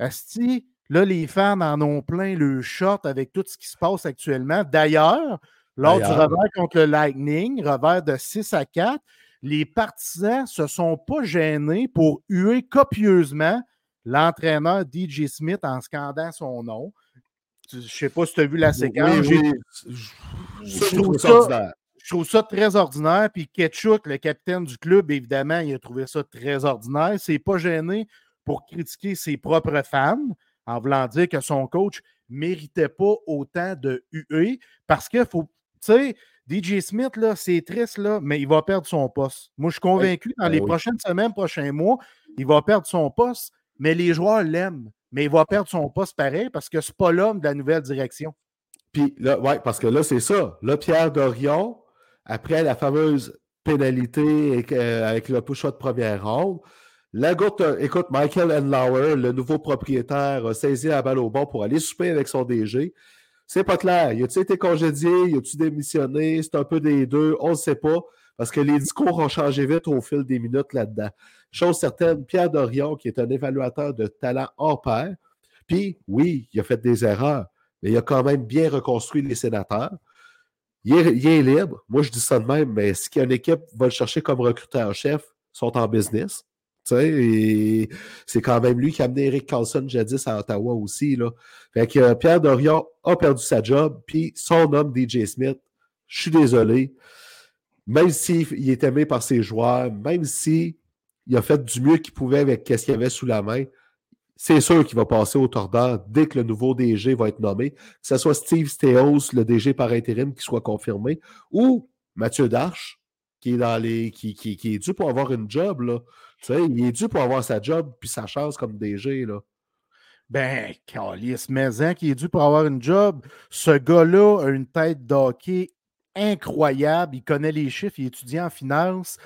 Asti, là, les fans en ont plein le short avec tout ce qui se passe actuellement. D'ailleurs, lors D'ailleurs. du revers contre le Lightning, revers de six à quatre, les partisans ne se sont pas gênés pour huer copieusement l'entraîneur D J Smith en scandant son nom. Je ne sais pas si tu as vu la séquence. Oui, oui, oui. Je, trouve ça, je trouve ça très ordinaire. Puis Ketchuk, le capitaine du club, évidemment, il a trouvé ça très ordinaire. Il ne s'est pas gêné pour critiquer ses propres fans, en voulant dire que son coach ne méritait pas autant de huées, parce que, faut, tu sais, D J Smith, là, c'est triste, là, mais il va perdre son poste. Moi, je suis convaincu, dans les oui. prochaines semaines, prochains mois, il va perdre son poste, mais les joueurs l'aiment. Mais il va perdre son poste pareil, parce que c'est pas l'homme de la nouvelle direction. Puis, là, ouais, parce que là, c'est ça. Là, Pierre Dorion, après la fameuse pénalité avec le push-out de première ronde, La goutte, écoute, Michael Andlauer, le nouveau propriétaire, a saisi la balle au bond pour aller souper avec son D G. C'est pas clair. Il a-t-il été congédié? Il a-t-il démissionné? C'est un peu des deux. On ne sait pas. Parce que les discours ont changé vite au fil des minutes là-dedans. Chose certaine, Pierre Dorion, qui est un évaluateur de talent hors pair. Puis, oui, il a fait des erreurs, mais il a quand même bien reconstruit les sénateurs. Il est, il est libre. Moi, je dis ça de même, mais si une équipe va le chercher comme recruteur en chef, ils sont en business. Et c'est quand même lui qui a amené Erik Karlsson jadis à Ottawa aussi. Là. Fait que euh, Pierre Dorion a perdu sa job, puis son homme D J Smith, je suis désolé, même s'il est aimé par ses joueurs, même s'il a fait du mieux qu'il pouvait avec ce qu'il y avait sous la main, c'est sûr qu'il va passer au tordeur dès que le nouveau D G va être nommé, que ce soit Steve Staios, le D G par intérim, qui soit confirmé, ou Mathieu Darche, qui est dans les. qui, qui, qui est dû pour avoir une job, là. Tu sais, il est dû pour avoir sa job puis sa chance comme D G, là. Ben, Carlis Maison qui est dû pour avoir une job. Ce gars-là a une tête d'hockey incroyable. Il connaît les chiffres, il est étudiant en finance.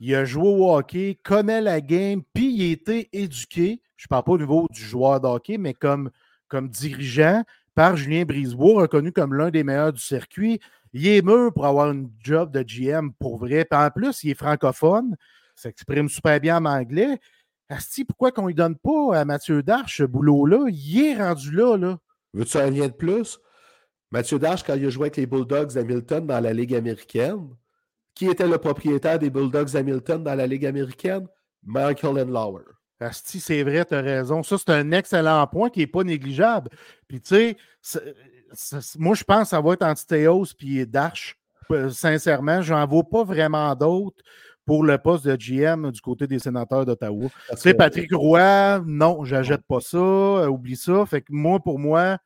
Il a joué au hockey, connaît la game, puis il a été éduqué. Je ne parle pas au niveau du joueur d'hockey, mais comme, comme dirigeant par Julien Brisebois, reconnu comme l'un des meilleurs du circuit. Il est mûr pour avoir une job de G M pour vrai. Puis en plus, il est francophone, s'exprime super bien en anglais. Asti, pourquoi qu'on ne lui donne pas à Mathieu Darche ce boulot-là? Il est rendu là, là. Veux-tu un lien de plus? Mathieu Darche, quand il a joué avec les Bulldogs d'Hamilton dans la Ligue américaine, qui était le propriétaire des Bulldogs d'Hamilton dans la Ligue américaine? Michael Andlauer. Asti, c'est vrai, tu as raison. Ça, c'est un excellent point qui n'est pas négligeable. Puis, tu sais, c'est, c'est, moi, je pense que ça va être entre Staios et Darche. Sincèrement, je n'en vois pas vraiment d'autres pour le poste de G M du côté des Sénateurs d'Ottawa. Tu sais, Patrick Roy, non, je n'achète pas ça, oublie ça. Fait que moi, pour moi,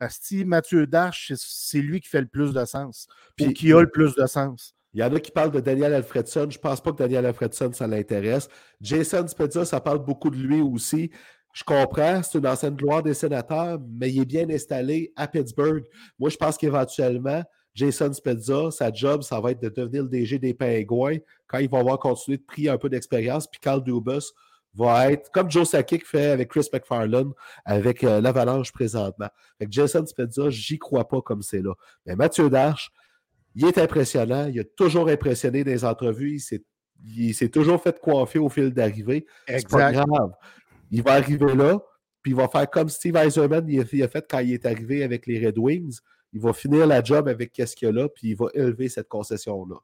Asti, Mathieu Darche, c'est lui qui fait le plus de sens, puis qui a le plus de sens. Il y en a qui parlent de Daniel Alfredsson. Je ne pense pas que Daniel Alfredsson, ça l'intéresse. Jason Spezza, ça parle beaucoup de lui aussi. Je comprends, c'est une ancienne gloire des Sénateurs, mais il est bien installé à Pittsburgh. Moi, je pense qu'éventuellement, Jason Spezza, sa job, ça va être de devenir le D G des Pingouins quand il va avoir continué de prier un peu d'expérience. Puis Carl Dubus va être, comme Joe Sakic fait avec Chris McFarland, avec euh, l'Avalanche présentement. Fait que Jason Spezza, j'y crois pas comme c'est là. Mais Mathieu Darche, il est impressionnant. Il a toujours impressionné dans les entrevues. Il s'est, il s'est toujours fait coiffer au fil d'arrivée. Exact. C'est pas grave. Il va arriver là, puis il va faire comme Steve Yzerman il a fait quand il est arrivé avec les Red Wings. Il va finir la job avec qu'est-ce qu'il y a là, puis il va élever cette concession-là.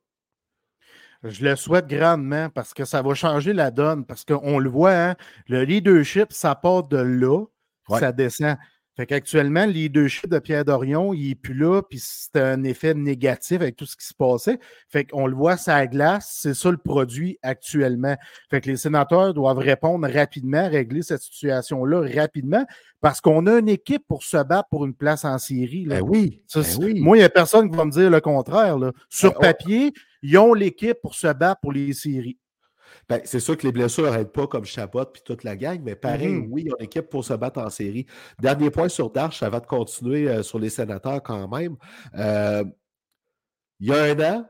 Je le souhaite grandement parce que ça va changer la donne. Parce qu'on le voit, hein, le leadership, ça part de là, ouais. Ça descend. Fait qu'actuellement, le leadership de Pierre Dorion, il n'est plus là, puis c'était un effet négatif avec tout ce qui se passait. Fait qu'on le voit, ça glace, c'est ça le produit actuellement. Fait que les Sénateurs doivent répondre rapidement, régler cette situation-là rapidement, parce qu'on a une équipe pour se battre pour une place en série. Là. Ben oui, ça, ben oui. Moi, il n'y a personne qui va me dire le contraire. Là. Sur ben papier, on... ils ont l'équipe pour se battre pour les séries. Ben, c'est sûr que les blessures n'aident pas comme Chabot puis toute la gang, mais pareil, mmh. oui, ils ont l'équipe pour se battre en série. Dernier point sur Darche, avant de continuer euh, sur les Sénateurs quand même. Euh, il y a un an,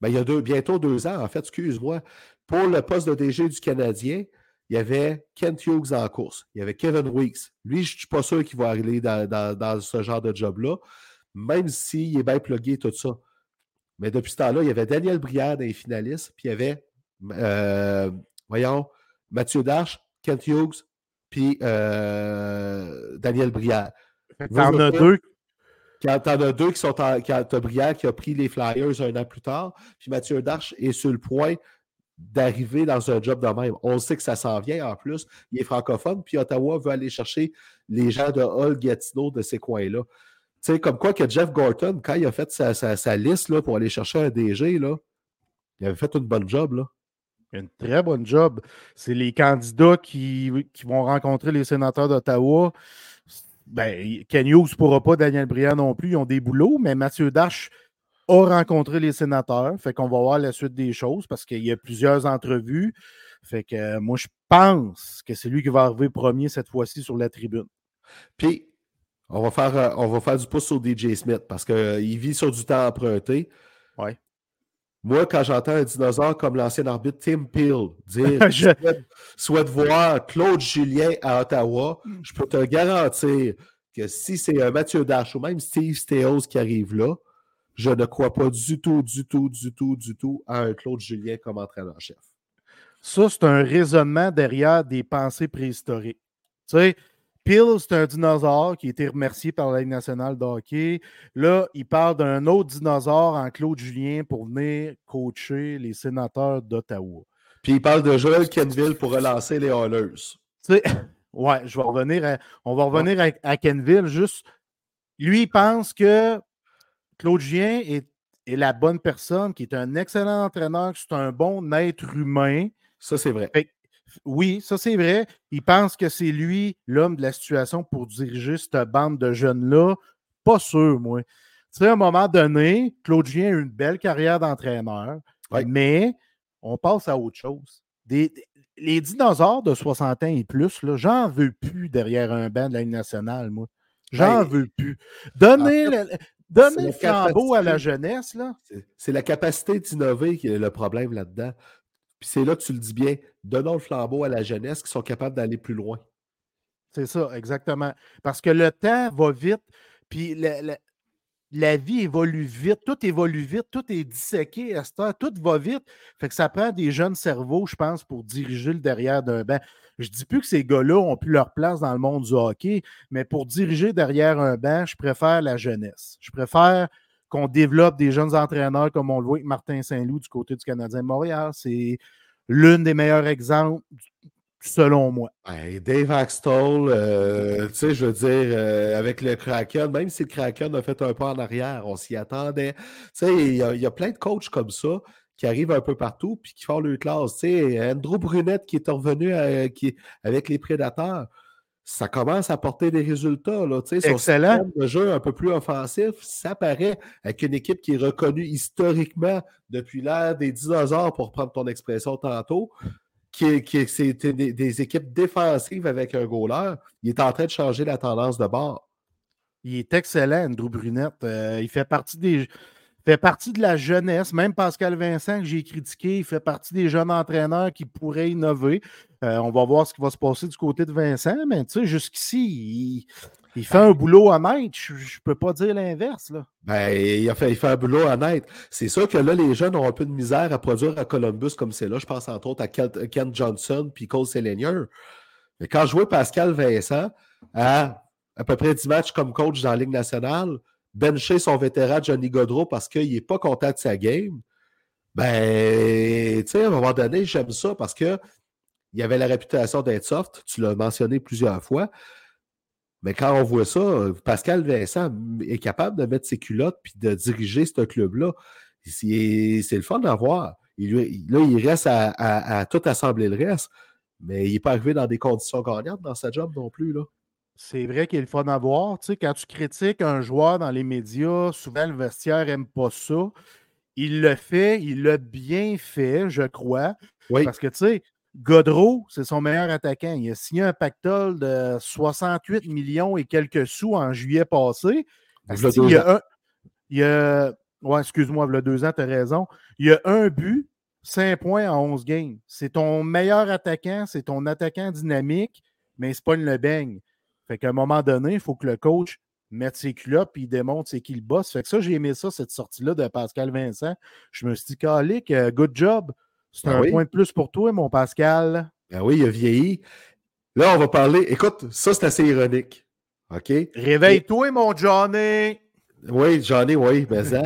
ben, il y a deux, bientôt deux ans, en fait, excuse-moi, pour le poste de D G du Canadien, il y avait Kent Hughes en course, il y avait Kevin Weeks. Lui, je ne suis pas sûr qu'il va aller dans, dans, dans ce genre de job-là, même s'il est bien plugué tout ça. Mais depuis ce temps-là, il y avait Daniel Brière dans les finalistes, puis il y avait Euh, voyons, Mathieu Darche, Kent Hughes, puis euh, Daniel Brière. T'en as deux. Quand t'en as deux qui sont en. Quand t'as Brière qui a pris les Flyers un an plus tard, puis Mathieu Darche est sur le point d'arriver dans un job de même. On sait que ça s'en vient en plus. Il est francophone, puis Ottawa veut aller chercher les gens de Hull, Gatineau, de ces coins-là. Tu sais, comme quoi que Jeff Gorton, quand il a fait sa, sa, sa liste là, pour aller chercher un D G, là, il avait fait une bonne job, là. Une très bonne job. C'est les candidats qui, qui vont rencontrer les Sénateurs d'Ottawa. Ben, Ken Hughes ne pourra pas, Daniel Brière non plus. Ils ont des boulots, mais Mathieu Darche a rencontré les Sénateurs. Fait qu'on va voir la suite des choses parce qu'il y a plusieurs entrevues. Fait que euh, moi, je pense que c'est lui qui va arriver premier cette fois-ci sur la tribune. Puis, on va faire, on va faire du pouce sur D J Smith parce qu'il euh, vit sur du temps emprunté. Oui. Moi, quand j'entends un dinosaure comme l'ancien arbitre Tim Peel dire « Je souhaite, souhaite voir Claude Julien à Ottawa », je peux te garantir que si c'est un Mathieu Darche ou même Steve Staios qui arrive là, je ne crois pas du tout, du tout, du tout, du tout à un Claude Julien comme entraîneur-chef. Ça, c'est un raisonnement derrière des pensées préhistoriques. Tu sais, Peel, c'est un dinosaure qui a été remercié par la Ligue nationale de hockey. Là, il parle d'un autre dinosaure en Claude Julien pour venir coacher les Sénateurs d'Ottawa. Puis il parle de Joel Quenneville pour relancer les Oilers. Tu sais, ouais, je vais revenir à, on va revenir à, à Quenneville. Juste, lui, il pense que Claude Julien est, est la bonne personne, qui est un excellent entraîneur, que c'est un bon être humain. Ça, c'est vrai. Fait, oui, ça c'est vrai. Il pense que c'est lui, l'homme de la situation, pour diriger cette bande de jeunes-là. Pas sûr, moi. Tu sais, à un moment donné, Claude Julien a eu une belle carrière d'entraîneur, ouais. Mais on passe à autre chose. Des, des, les dinosaures de soixante ans et plus, là, j'en veux plus derrière un banc de la Ligue nationale, moi. J'en hey. veux plus. Donnez... Ah. Le, donnez le flambeau à la jeunesse, là. C'est, c'est la capacité d'innover qui est le problème là-dedans. Puis c'est là que tu le dis bien, donnons le flambeau à la jeunesse qui sont capables d'aller plus loin. C'est ça, exactement. Parce que le temps va vite, puis la, la, la vie évolue vite, tout évolue vite, tout est disséqué à cette heure, tout va vite. Fait que ça prend des jeunes cerveaux, je pense, pour diriger le derrière d'un banc. Je ne dis plus que ces gars-là ont plus leur place dans le monde du hockey, mais pour diriger derrière un banc, je préfère la jeunesse. Je préfère... qu'on développe des jeunes entraîneurs comme on le voit avec Martin Saint-Louis du côté du Canadien de Montréal. C'est l'un des meilleurs exemples. selon moi. Hey, Dave Axtell, euh, tu sais, je veux dire, euh, avec le Kraken, même si le Kraken a fait un pas en arrière, on s'y attendait. Tu sais, il y, y a plein de coachs comme ça qui arrivent un peu partout puis qui font leur classe. Tu sais, Andrew Brunette qui est revenu à, qui, avec les Prédateurs, ça commence à porter des résultats. Là, tu sais, excellent. Son système de jeu un peu plus offensif, ça paraît avec une équipe qui est reconnue historiquement depuis l'ère des dinosaures, pour prendre ton expression tantôt, qui, qui c'était des, des équipes défensives avec un goaler. Il est en train de changer la tendance de bord. Il est excellent, Andrew Brunette. Euh, il fait partie des... fait partie de la jeunesse. Même Pascal Vincent, que j'ai critiqué, il fait partie des jeunes entraîneurs qui pourraient innover. Euh, on va voir ce qui va se passer du côté de Vincent, mais tu sais, jusqu'ici, il, il fait un boulot à maître. Je ne peux pas dire l'inverse, là. Ben, il, a fait, il fait un boulot à maître. C'est sûr que là, les jeunes ont un peu de misère à produire à Columbus comme c'est là. Je pense entre autres à Kent Johnson puis Cole Sillinger. Mais quand je vois Pascal Vincent à à peu près dix matchs comme coach dans la Ligue nationale, bencher son vétéran Johnny Gaudreau parce qu'il n'est pas content de sa game, ben, tu sais, à un moment donné, j'aime ça parce qu'il y avait la réputation d'être soft, tu l'as mentionné plusieurs fois, mais quand on voit ça, Pascal Vincent est capable de mettre ses culottes puis de diriger ce club-là. C'est, c'est le fun d'en voir. Il, là, il reste à, à, à tout assembler le reste, mais il n'est pas arrivé dans des conditions gagnantes dans sa job non plus, là. C'est vrai qu'il est le fun à voir. Tu sais, quand tu critiques un joueur dans les médias, souvent le vestiaire n'aime pas ça. Il le fait, il l'a bien fait, je crois. Oui. Parce que, tu sais, Gaudreau, c'est son meilleur attaquant. Il a signé un pactole de soixante-huit millions et quelques sous en juillet passé. Il, il y a un... Il y a... Ouais, excuse-moi, il y a deux ans, tu as raison. Il y a un but, cinq points en onze games. C'est ton meilleur attaquant, c'est ton attaquant dynamique, mais il se pogne le beigne. Fait qu'à un moment donné, il faut que le coach mette ses culottes et il démontre c'est qui le boss. Fait que ça, j'ai aimé ça, cette sortie-là de Pascal Vincent. Je me suis dit, calique, good job. C'est ben un oui. point de plus pour toi, mon Pascal. Ben oui, il a vieilli. Là, on va parler. Écoute, ça, c'est assez ironique. OK? Réveille-toi, et... mon Johnny. Oui, Johnny, oui, ben ça.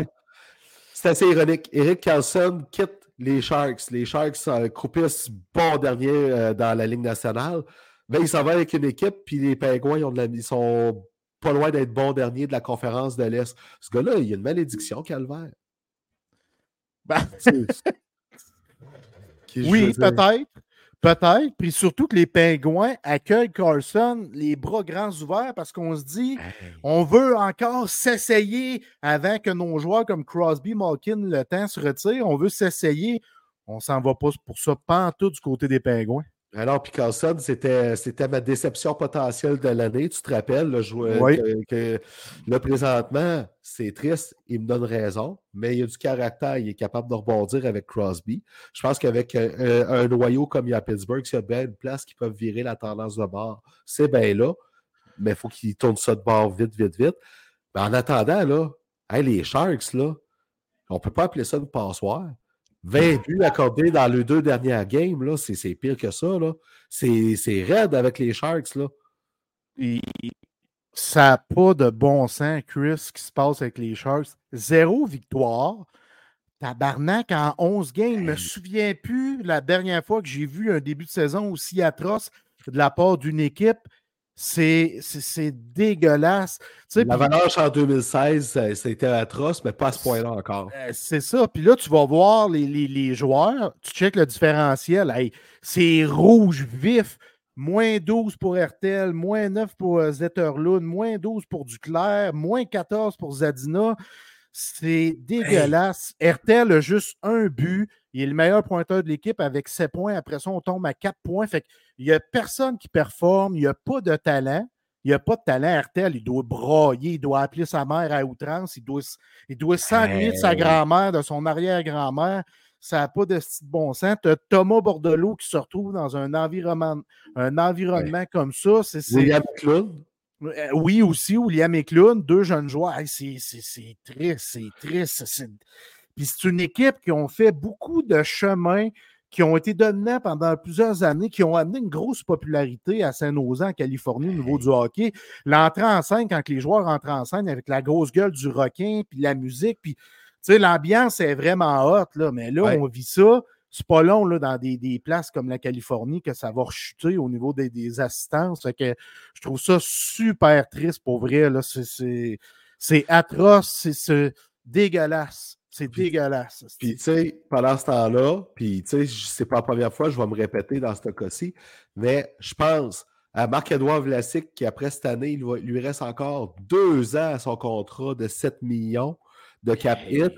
C'est assez ironique. Erik Karlsson quitte les Sharks. Les Sharks euh, croupissent bon dernier euh, dans la Ligue nationale. Ben, il s'en va avec une équipe, puis les Pingouins, ils, ont de la, ils sont pas loin d'être bons derniers de la conférence de l'Est. Ce gars-là, il a une malédiction, calvaire. Ben, oui, peut-être. Peut-être. Puis surtout que les Pingouins accueillent Karlsson les bras grands ouverts parce qu'on se dit hey. On veut encore s'essayer avant que nos joueurs comme Crosby, Malkin, le temps se retirent. On veut s'essayer. On s'en va pas pour ça pantoute du côté des Pingouins. Alors, puis Karlsson, c'était, c'était ma déception potentielle de l'année. Tu te rappelles, le joueur oui. que, que là, présentement, c'est triste, il me donne raison, mais il a du caractère, il est capable de rebondir avec Crosby. Je pense qu'avec euh, un noyau comme il y a à Pittsburgh, s'il y a bien une place qui peut virer la tendance de bord, c'est bien là, mais il faut qu'il tourne ça de bord vite, vite, vite. Mais en attendant, là, hey, les Sharks, là, on ne peut pas appeler ça une passoire. vingt buts accordés dans les deux dernières games, là, c'est, c'est pire que ça. Là. C'est, c'est raide avec les Sharks. Là. Et ça n'a pas de bon sens, Chris, ce qui se passe avec les Sharks. Zéro victoire. Tabarnak en onze games. Je ne me souviens plus la dernière fois que j'ai vu un début de saison aussi atroce de la part d'une équipe. C'est, c'est, c'est dégueulasse. Tu sais, l'avalanche pis, en deux mille seize, c'était atroce, mais pas à ce point-là encore. C'est ça. Puis là, tu vas voir les, les, les joueurs, tu checkes le différentiel. Hey, c'est rouge vif. moins douze pour Hertel, moins neuf pour Zetterlund, moins douze pour Duclair, moins quatorze pour Zadina. C'est dégueulasse. Hey. Hertel a juste un but. Il est le meilleur pointeur de l'équipe avec sept points. Après ça, on tombe à quatre points. Fait qu'il n'y a personne qui performe. Il n'y a pas de talent. Il n'y a pas de talent. Hertel, il doit brailler. Il doit appeler sa mère à outrance. Il doit, il doit s'ennuyer hey. de sa grand-mère, de son arrière-grand-mère. Ça n'a pas de style bon sens. Tu as Thomas Bordelot qui se retrouve dans un environnement, un environnement hey. comme ça. C'est, c'est... William McLeod. Oui, aussi. William McLeod. Deux jeunes joueurs. Hey, c'est, c'est, c'est triste. C'est triste. C'est... Puis c'est une équipe qui ont fait beaucoup de chemin, qui ont été dominants pendant plusieurs années, qui ont amené une grosse popularité à San Jose, en Californie, au niveau du hockey. L'entrée en scène, quand les joueurs entrent en scène avec la grosse gueule du requin, puis la musique, puis tu sais, l'ambiance est vraiment hot, là, mais là, ouais. on vit ça, c'est pas long là, dans des, des places comme la Californie que ça va rechuter au niveau des, des assistances. Fait que je trouve ça super triste pour vrai. Là. C'est, c'est, c'est atroce, c'est, c'est dégueulasse. C'est puis, dégueulasse. Puis, tu sais, pendant ce temps-là, puis, tu sais, c'est pas la première fois, je vais me répéter dans ce cas-ci, mais je pense à Marc-Édouard Vlasic qui, après cette année, il, va, il lui reste encore deux ans à son contrat de sept millions de cap hit.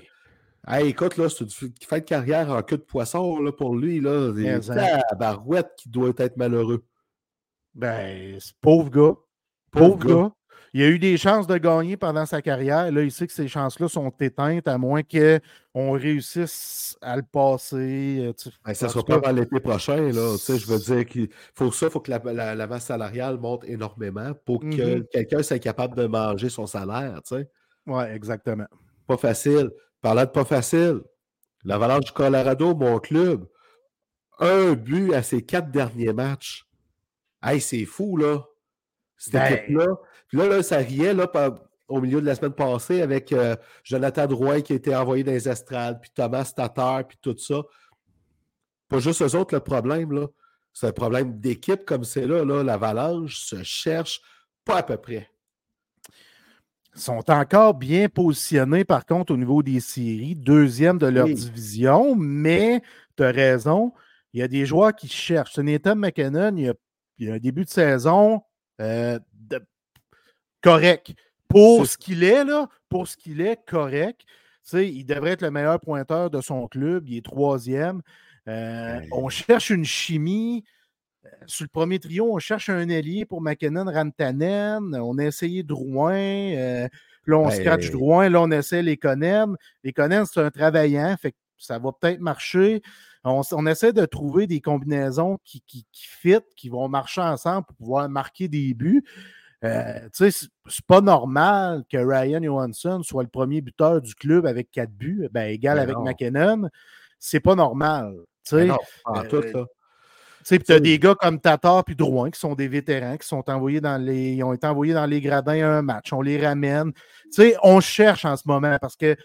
Hey, écoute, là, c'est une fin de carrière en queue de poisson là, pour lui. Là, c'est la barouette qui doit être malheureux. Ben, pauvre gars. Pauvre, pauvre gars. gars. Il a eu des chances de gagner pendant sa carrière. Là, il sait que ces chances-là sont éteintes, à moins qu'on réussisse à le passer. Tu sais, ben, ça ne sera pas avant l'été prochain. Là. Tu sais, je veux dire qu'il faut ça, il faut que la, la, la masse salariale monte énormément pour que mm-hmm. quelqu'un soit capable de manger son salaire. Tu sais. Oui, exactement. Pas facile. Parlant de pas facile, l'Avalanche du Colorado, mon club, un but à ses quatre derniers matchs. Hey, c'est fou, là. Cette ben... équipe-là. Puis là, là, ça riait là, au milieu de la semaine passée avec euh, Jonathan Drouin qui a été envoyé dans les estrades, puis Thomas Tatar, puis tout ça. Pas juste eux autres, le problème, là. C'est un problème d'équipe comme c'est là. là. L'Avalanche se cherche pas à peu près. Ils sont encore bien positionnés, par contre, au niveau des séries, deuxième de leur oui. division, mais tu as raison, il y a des joueurs qui cherchent. C'est Nathan McKinnon, il y a, il y a un début de saison... Euh, de... correct. Pour c'est... ce qu'il est, là, pour ce qu'il est, correct. T'sais, il devrait être le meilleur pointeur de son club. Il est troisième. Euh, ouais. On cherche une chimie. Sur le premier trio, on cherche un ailier pour McKinnon, Rantanen. On a essayé Drouin. Euh, là, on ouais. scratch Drouin. Là, on essaie les Lekonen. Lekonen, c'est un travaillant. Fait que ça va peut-être marcher. On, on essaie de trouver des combinaisons qui, qui, qui fit, qui vont marcher ensemble pour pouvoir marquer des buts. Euh, tu sais, c'est, c'est pas normal que Ryan Johansson soit le premier buteur du club avec quatre buts, ben égal mais avec non. McKinnon. C'est pas normal. Tu sais, euh, tu as des gars comme Tatar puis Drouin qui sont des vétérans, qui sont envoyés dans les. Ils ont été envoyés dans les gradins à un match. On les ramène. Tu sais, on cherche en ce moment parce que.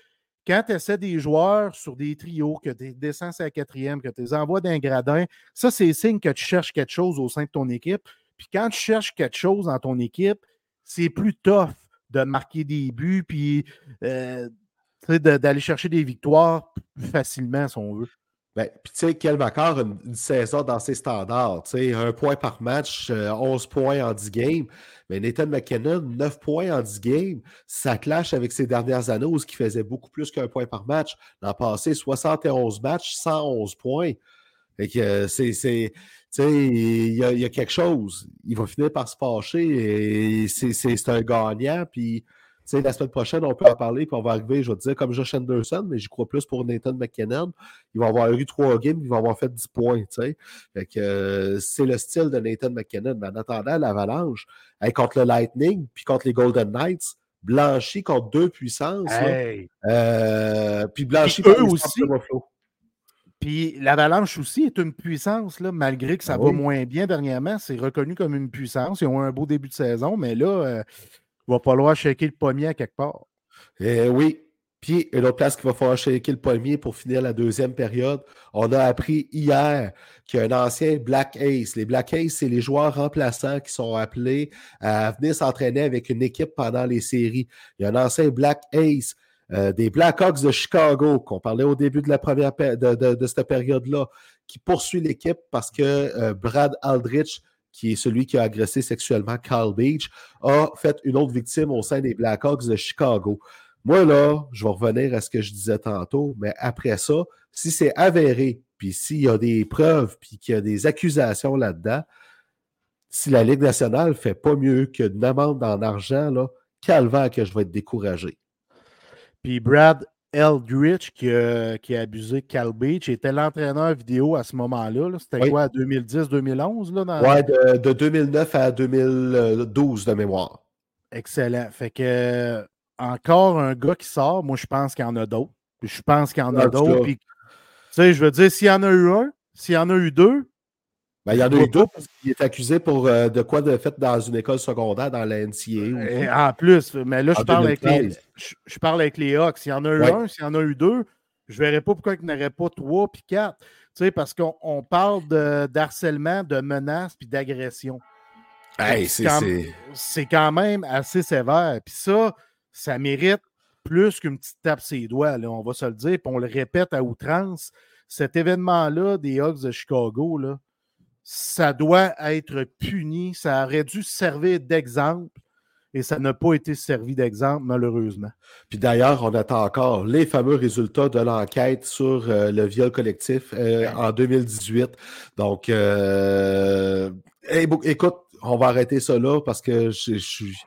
Quand tu essaies des joueurs sur des trios, que tu descends à la quatrième, que tu les envoies d'un gradin, ça, c'est signe que tu cherches quelque chose au sein de ton équipe. Puis quand tu cherches quelque chose dans ton équipe, c'est plus tough de marquer des buts puis euh, de, d'aller chercher des victoires plus facilement, si on veut. Ben, puis tu sais, quel Makar, une, une saison dans ses standards. Un point par match, euh, onze points en dix games. Mais Nathan McKinnon, neuf points en dix games, ça clash avec ses dernières années où ce qui faisait beaucoup plus qu'un point par match. L'an passé, soixante et onze matchs, cent onze points. Fait que c'est, c'est tu sais, il y, y a quelque chose. Il va finir par se fâcher et c'est, c'est, c'est un gagnant. Puis, tu sais, la semaine prochaine, on peut en parler puis on va arriver, je vais te dire, comme Josh Anderson, mais j'y crois plus pour Nathan McKinnon. Il va avoir eu trois games, il va avoir fait dix points, tu sais. Fait que euh, c'est le style de Nathan McKinnon. Mais en attendant, l'Avalanche, elle, contre le Lightning, puis contre les Golden Knights, blanchi contre deux puissances. Hey. Euh, puis blanchi contre eux aussi. Puis l'Avalanche aussi est une puissance, là, malgré que ça ah oui. va moins bien dernièrement. C'est reconnu comme une puissance. Ils ont eu un beau début de saison, mais là, euh, il va falloir shaker le pommier à quelque part. Eh oui. Puis, une autre place qu'il va falloir shaker le pommier pour finir la deuxième période. On a appris hier qu'il y a un ancien Black Ace. Les Black Ace, c'est les joueurs remplaçants qui sont appelés à venir s'entraîner avec une équipe pendant les séries. Il y a un ancien Black Ace euh, des Blackhawks de Chicago, qu'on parlait au début de la première pa- de, de, de cette période-là, qui poursuit l'équipe parce que euh, Brad Aldrich, qui est celui qui a agressé sexuellement Carl Beach, a fait une autre victime au sein des Blackhawks de Chicago. Moi, là, je vais revenir à ce que je disais tantôt, mais après ça, si c'est avéré, puis s'il y a des preuves, puis qu'il y a des accusations là-dedans, si la Ligue nationale ne fait pas mieux qu'une amende en argent, là, calvaire que je vais être découragé. Puis Brad Aldrich, qui, euh, qui a abusé Cal Beach, était l'entraîneur vidéo à ce moment-là. Là. C'était oui. quoi, deux mille dix deux mille onze? Là, dans... Oui, de, de deux mille neuf à deux mille douze de mémoire. Excellent. Fait que... Encore un gars qui sort, moi je pense qu'il y en a d'autres. Je pense qu'il y en a ah, d'autres. Puis, tu sais, je veux dire, s'il y en a eu un, s'il y en a eu deux. Ben, il y en a eu deux parce qu'il est accusé pour euh, de quoi de fait dans une école secondaire, dans la N C A A. En plus, mais là, je parle, avec les, je, je parle avec les Hawks. S'il y en a eu ouais. un, s'il y en a eu deux, je ne verrais pas pourquoi il n'y en aurait pas trois puis quatre. Tu sais, parce qu'on on parle de, d'harcèlement, de menaces puis d'agression. Hey, c'est, quand, c'est... c'est quand même assez sévère. Puis ça, ça mérite plus qu'une petite tape ses doigts, là, on va se le dire. Puis on le répète à outrance. Cet événement-là des Hawks de Chicago, là, ça doit être puni. Ça aurait dû servir d'exemple. Et ça n'a pas été servi d'exemple, malheureusement. Puis d'ailleurs, on attend encore les fameux résultats de l'enquête sur euh, le viol collectif euh, en deux mille dix-huit. Donc, euh, écoute, on va arrêter ça là parce que je suis...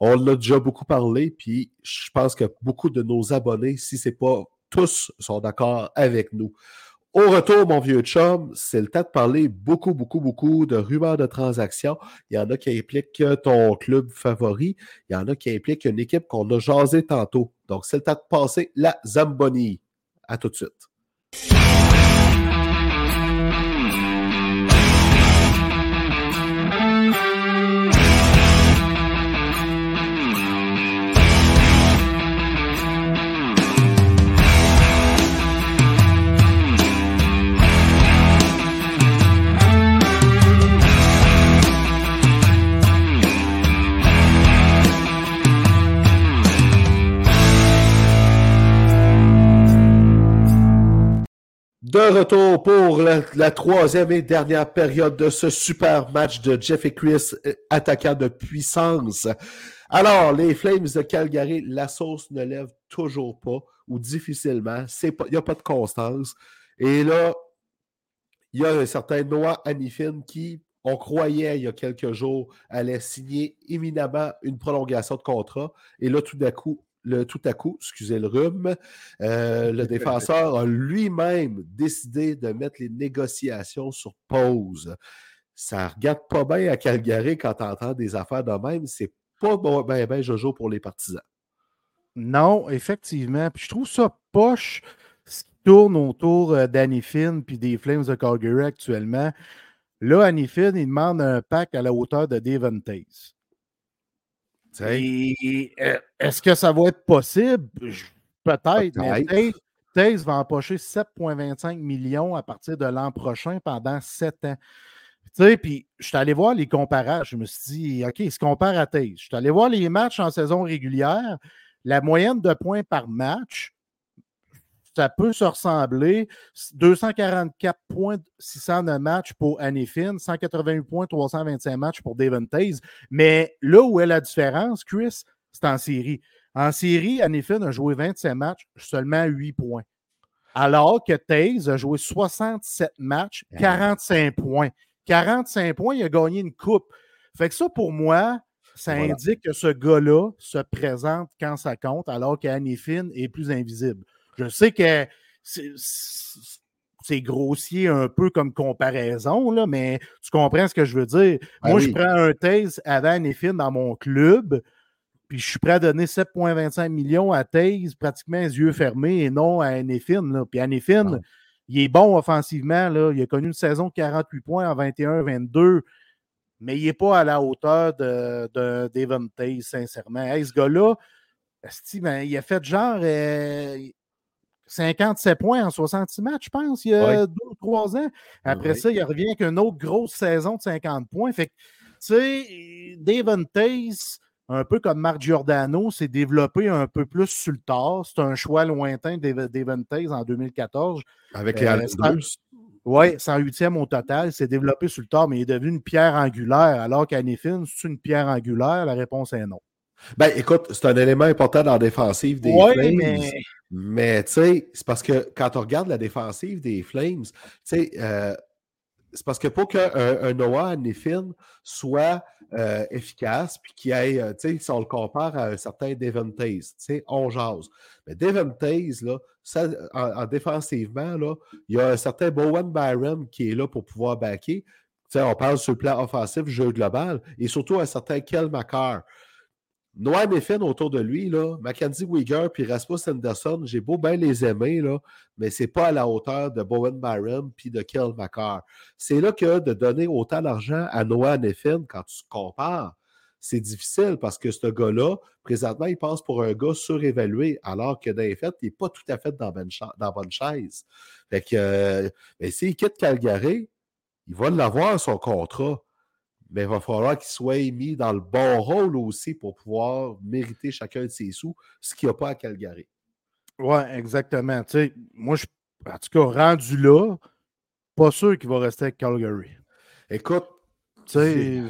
On l'a déjà beaucoup parlé, puis je pense que beaucoup de nos abonnés, si ce n'est pas tous, sont d'accord avec nous. Au retour, mon vieux chum, c'est le temps de parler beaucoup, beaucoup, beaucoup de rumeurs de transactions. Il y en a qui impliquent ton club favori. Il y en a qui impliquent une équipe qu'on a jasée tantôt. Donc, c'est le temps de passer la Zamboni. À tout de suite. De retour pour la, la troisième et dernière période de ce super match de Jeff et Chris, attaquant de puissance. Alors, les Flames de Calgary, la sauce ne lève toujours pas, ou difficilement. Il n'y a pas de constance. Et là, il y a un certain Noah Hanifin qui, on croyait il y a quelques jours, allait signer imminemment une prolongation de contrat. Et là, tout d'un coup, Le, tout à coup, excusez le rhume, euh, le défenseur a lui-même décidé de mettre les négociations sur pause. Ça regarde pas bien à Calgary quand tu entends des affaires de même. C'est pas bon, ben, ben Jojo pour les partisans. Non, effectivement. Puis je trouve ça poche ce qui tourne autour d'Hanifin puis des Flames de Calgary actuellement. Là, Hanifin, il demande un pack à la hauteur de Devon Taves. Et est-ce que ça va être possible? Peut-être, Peut-être. mais Taves va empocher sept virgule vingt-cinq millions à partir de l'an prochain pendant sept ans. Tu sais, puis je suis allé voir les comparables. Je me suis dit, OK, il se compare à Taves. Je suis allé voir les matchs en saison régulière. La moyenne de points par match, ça peut se ressembler. deux cent quarante-quatre points, six cent neuf matchs pour Hanifin, cent quatre-vingt-huit points, trois cent vingt-cinq matchs pour Devon Taves. Mais là où est la différence, Chris, c'est en série. En série, Hanifin a joué vingt-sept matchs, seulement huit points. Alors que Taves a joué soixante-sept matchs, quarante-cinq points. quarante-cinq points, il a gagné une coupe. Fait que ça, pour moi, ça voilà. indique que ce gars-là se présente quand ça compte, alors qu'Hanifin est plus invisible. Je sais que c'est, c'est grossier un peu comme comparaison, là, mais tu comprends ce que je veux dire. Ah Moi, oui. je prends un Taves avant Hanifin dans mon club, puis je suis prêt à donner sept virgule vingt-cinq millions à Taves, pratiquement les yeux fermés, et non à Hanifin. Là. Puis Hanifin, ah. il est bon offensivement. Là. Il a connu une saison de quarante-huit points en vingt et un vingt-deux, mais il n'est pas à la hauteur de, de Devon Taves, sincèrement. Hey, ce gars-là, ben, il a fait genre... Euh, cinquante-sept points en soixante-six matchs, je pense, il y a deux ou trois ans. Après ouais. ça, il revient avec une autre grosse saison de cinquante points. Fait que, tu sais, Devon Taves, un peu comme Mark Giordano, s'est développé un peu plus sur le tard. C'est un choix lointain de Devon Taves en deux mille quatorze. Avec les Islanders. Oui, cent huitième au total. Il s'est développé sur le tard, mais il est devenu une pierre angulaire. Alors qu'Hanifin, c'est une pierre angulaire? La réponse est non. Bien, écoute, c'est un élément important dans la défensive des ouais, Flames, mais, mais tu sais, c'est parce que quand on regarde la défensive des Flames, tu sais, euh, c'est parce que pour qu'un un Noah Hanifin soit euh, efficace, puis qu'il aille, tu sais, si on le compare à un certain Devon Taves, tu sais, on jase. Mais Devon Taves, là, ça, en, en défensivement, là, il y a un certain Bowen Byram qui est là pour pouvoir backer. Tu sais, on parle sur le plan offensif, jeu global, et surtout un certain Kel Makar. Noah Hanifin autour de lui, là, Mackenzie Weegar puis Rasmus Anderson, j'ai beau bien les aimer, là, mais c'est pas à la hauteur de Bowen Byram puis de Kel Makar. C'est là que de donner autant d'argent à Noah Hanifin, quand tu compares, c'est difficile parce que ce gars-là, présentement, il passe pour un gars surévalué, alors que dans les faits, il n'est pas tout à fait dans bonne cha- dans bonne chaise. Fait que, euh, mais s'il quitte Calgary, il va l'avoir, son contrat. Mais il va falloir qu'il soit mis dans le bon rôle aussi pour pouvoir mériter chacun de ses sous, ce qu'il n'y a pas à Calgary. Oui, exactement. Tu sais, moi, je, en tout cas, rendu là, pas sûr qu'il va rester avec Calgary. Écoute, tu sais,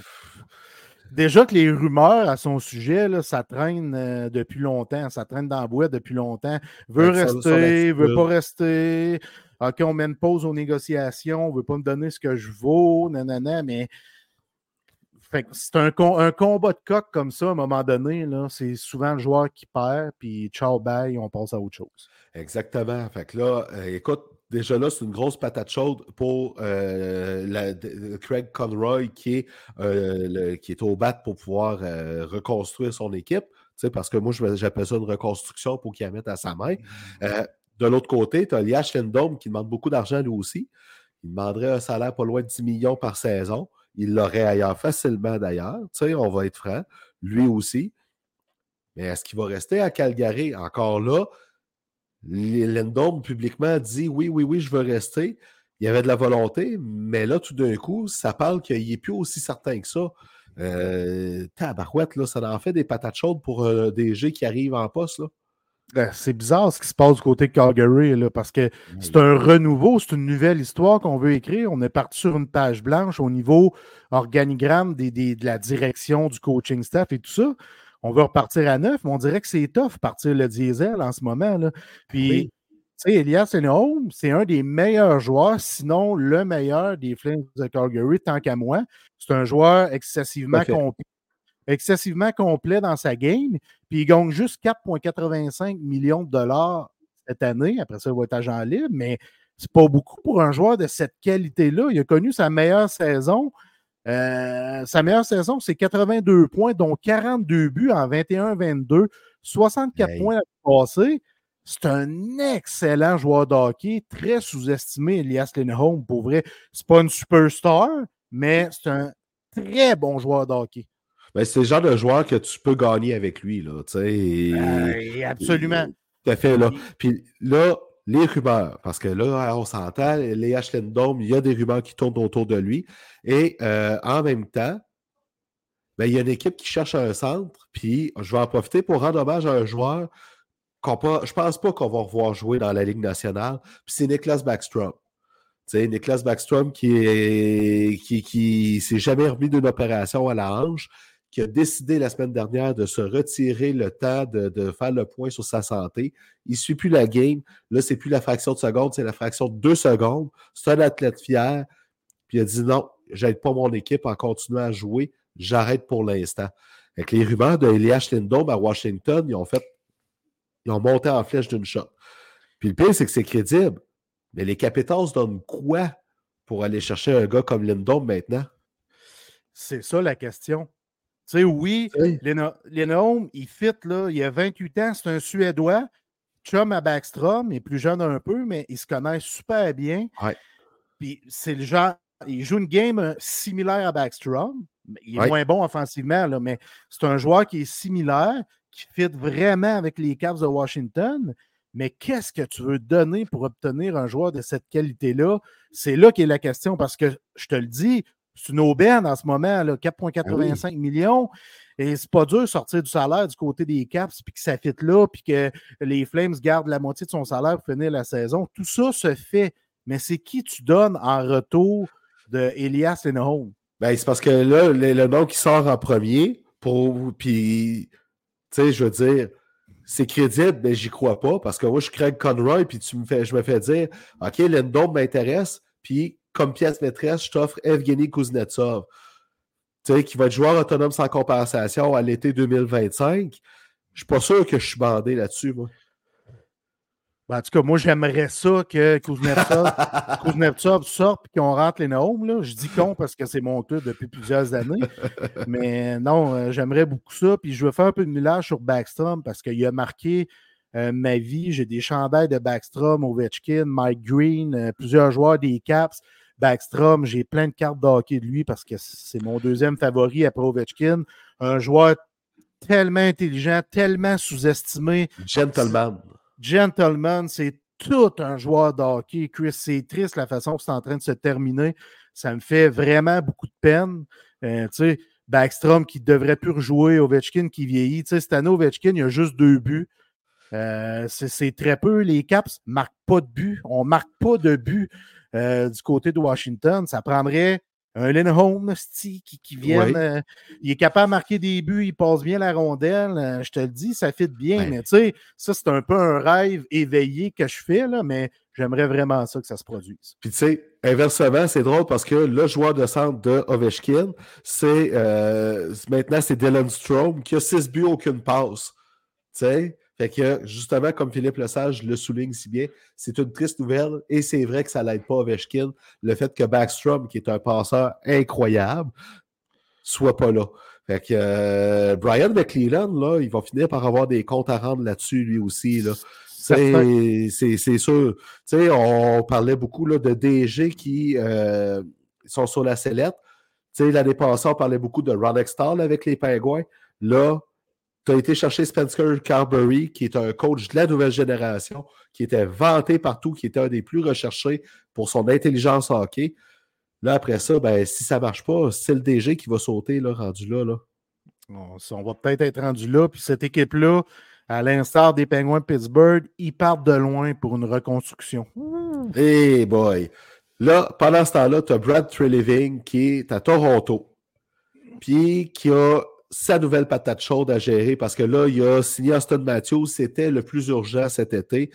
déjà que les rumeurs à son sujet, là, ça traîne euh, depuis longtemps, ça traîne dans la boîte depuis longtemps. Veut rester, veut pas rester. OK, on met une pause aux négociations, on veut pas me donner ce que je vaux, nanana, mais... Fait que c'est un, un combat de coq comme ça, à un moment donné, là, c'est souvent le joueur qui perd, puis ciao, bye, on passe à autre chose. Exactement. Fait que là, euh, écoute, déjà là, c'est une grosse patate chaude pour euh, la, de, Craig Conroy qui est, euh, le, qui est au bat pour pouvoir euh, reconstruire son équipe, parce que moi, j'appelle ça une reconstruction pour qu'il la mette à sa main. Euh, de l'autre côté, tu as Elias Lindholm qui demande beaucoup d'argent lui aussi. Il demanderait un salaire pas loin de dix millions par saison. Il l'aurait ailleurs facilement d'ailleurs, tu sais, on va être franc, lui aussi. Mais est-ce qu'il va rester à Calgary? Encore là, Lindholm publiquement dit oui, oui, oui, je veux rester. Il y avait de la volonté, mais là, tout d'un coup, ça parle qu'il n'est plus aussi certain que ça. Euh, tabarouette, là, ça en fait des patates chaudes pour euh, des G qui arrivent en poste, là. C'est bizarre ce qui se passe du côté de Calgary, là, parce que c'est un renouveau, c'est une nouvelle histoire qu'on veut écrire. On est parti sur une page blanche au niveau organigramme des, des, de la direction, du coaching staff et tout ça. On veut repartir à neuf, mais on dirait que c'est tough partir le diesel en ce moment, là. Puis, oui. Tu sais, Elias Lindholm, c'est un des meilleurs joueurs, sinon le meilleur des Flames de Calgary, tant qu'à moi. C'est un joueur excessivement okay. compétent. excessivement complet dans sa game, puis il gagne juste quatre virgule quatre-vingt-cinq millions de dollars cette année. Après ça, il va être agent libre, mais c'est pas beaucoup pour un joueur de cette qualité-là. Il a connu sa meilleure saison. Euh, sa meilleure saison, c'est quatre-vingt-deux points, dont quarante-deux buts en vingt et un vingt-deux, soixante-quatre hey. points à passer. C'est un excellent joueur de hockey, très sous-estimé, Elias Lindholm, pour vrai. C'est pas une superstar, mais c'est un très bon joueur de hockey. Ben, c'est le genre de joueur que tu peux gagner avec lui, là, tu sais. Et, euh, absolument. Tout à fait, là. Puis là, les rumeurs, parce que là, on s'entend, les Lindholm, il y a des rumeurs qui tournent autour de lui. Et euh, en même temps, ben, il y a une équipe qui cherche un centre, puis je vais en profiter pour rendre hommage à un joueur qu'on pas, je pense pas qu'on va revoir jouer dans la Ligue nationale, puis c'est Nicklas Backstrom. Tu sais, Nicklas Backstrom qui est, qui, qui s'est jamais remis d'une opération à la hanche, qui a décidé la semaine dernière de se retirer le temps de, de faire le point sur sa santé. Il ne suit plus la game. Là, c'est plus la fraction de seconde, c'est la fraction de deux secondes. C'est un athlète fier. Puis il a dit non, j'aide pas mon équipe en continuant à jouer. J'arrête pour l'instant. Avec les rumeurs de Elias Lindholm à Washington, ils ont fait, ils ont monté en flèche d'une shot. Puis le pire, c'est que c'est crédible. Mais les Capitals donnent quoi pour aller chercher un gars comme Lindholm maintenant? C'est ça la question. Tu sais, oui, oui. Lindholm, il fit, là, il a vingt-huit ans, c'est un Suédois, chum à Backstrom, il est plus jeune un peu, mais il se connaît super bien. Ouais. Puis c'est le genre, il joue une game similaire à Backstrom, il est ouais. moins bon offensivement, là, mais c'est un joueur qui est similaire, qui fit vraiment avec les Caps de Washington, mais qu'est-ce que tu veux donner pour obtenir un joueur de cette qualité-là? C'est là qu'est la question, parce que je te le dis, c'est une aubaine en ce moment, là, quatre virgule quatre-vingt-cinq oui. millions. Et c'est pas dur de sortir du salaire du côté des Caps, puis que ça fitte là, puis que les Flames gardent la moitié de son salaire pour finir la saison. Tout ça se fait. Mais c'est qui tu donnes en retour de Elias Lindholm? Ben, c'est parce que là, le, le nom qui sort en premier, pour puis, tu sais, je veux dire, c'est crédible, mais j'y crois pas, parce que moi, je suis Craig Conroy, puis tu me fais, je me fais dire, OK, Lindholm m'intéresse, puis comme pièce maîtresse, je t'offre Evgeny Kuznetsov, tu sais, qui va être joueur autonome sans compensation à l'été deux mille vingt-cinq. Je suis pas sûr que je suis bandé là-dessus, moi. Ben, en tout cas, moi, j'aimerais ça que Kuznetsov, Kuznetsov sorte et qu'on rentre les Lindholm, là. Je dis con parce que c'est mon truc depuis plusieurs années. Mais non, euh, j'aimerais beaucoup ça. Puis je veux faire un peu de millage sur Backstrom parce qu'il a marqué Euh, ma vie. J'ai des chandails de Backstrom, Ovechkin, Mike Green, euh, plusieurs joueurs des Caps. Backstrom, j'ai plein de cartes de hockey de lui parce que c'est mon deuxième favori après Ovechkin. Un joueur tellement intelligent, tellement sous-estimé. Gentleman. Gentleman, c'est tout un joueur de hockey. Chris, c'est triste la façon que c'est en train de se terminer. Ça me fait vraiment beaucoup de peine. Euh, tu sais, Backstrom qui ne devrait plus rejouer, Ovechkin qui vieillit. Tu sais, cette année, Ovechkin, il a juste deux buts. Euh, c'est, c'est très peu. Les Caps ne marquent pas de but. On ne marque pas de but euh, du côté de Washington. Ça prendrait un Lindholm qui, qui vienne. Oui. Euh, il est capable de marquer des buts. Il passe bien la rondelle. Euh, je te le dis, ça fit bien. Ouais. Mais tu sais, ça, c'est un peu un rêve éveillé que je fais, là, mais j'aimerais vraiment ça que ça se produise. Puis tu sais, inversement, c'est drôle parce que le joueur de centre de Ovechkin, c'est euh, maintenant, c'est Dylan Strome qui a six buts, aucune passe. Tu sais? Fait que, justement, comme Philippe Lesage le souligne si bien, c'est une triste nouvelle et c'est vrai que ça l'aide pas Ovechkin, le fait que Backstrom, qui est un passeur incroyable, soit pas là. Fait que euh, Brian McLellan, là, il va finir par avoir des comptes à rendre là-dessus, lui aussi, là. C'est, c'est, c'est sûr. Tu sais, on parlait beaucoup là, de D G qui euh, sont sur la sellette. Tu sais, l'année passée, on parlait beaucoup de Ron Extall avec les Pingouins. Là, tu as été chercher Spencer Carberry, qui est un coach de la nouvelle génération, qui était vanté partout, qui était un des plus recherchés pour son intelligence hockey. Là, après ça, ben, si ça ne marche pas, c'est le D G qui va sauter, là, rendu là, là. On, on va peut-être être rendu là. Puis cette équipe-là, à l'instar des Penguins de Pittsburgh, ils partent de loin pour une reconstruction. Mmh. Hey boy! Là, pendant ce temps-là, tu as Brad Treliving qui est à Toronto, puis qui a sa nouvelle patate chaude à gérer parce que là, il a signé Austin Matthews, c'était le plus urgent cet été.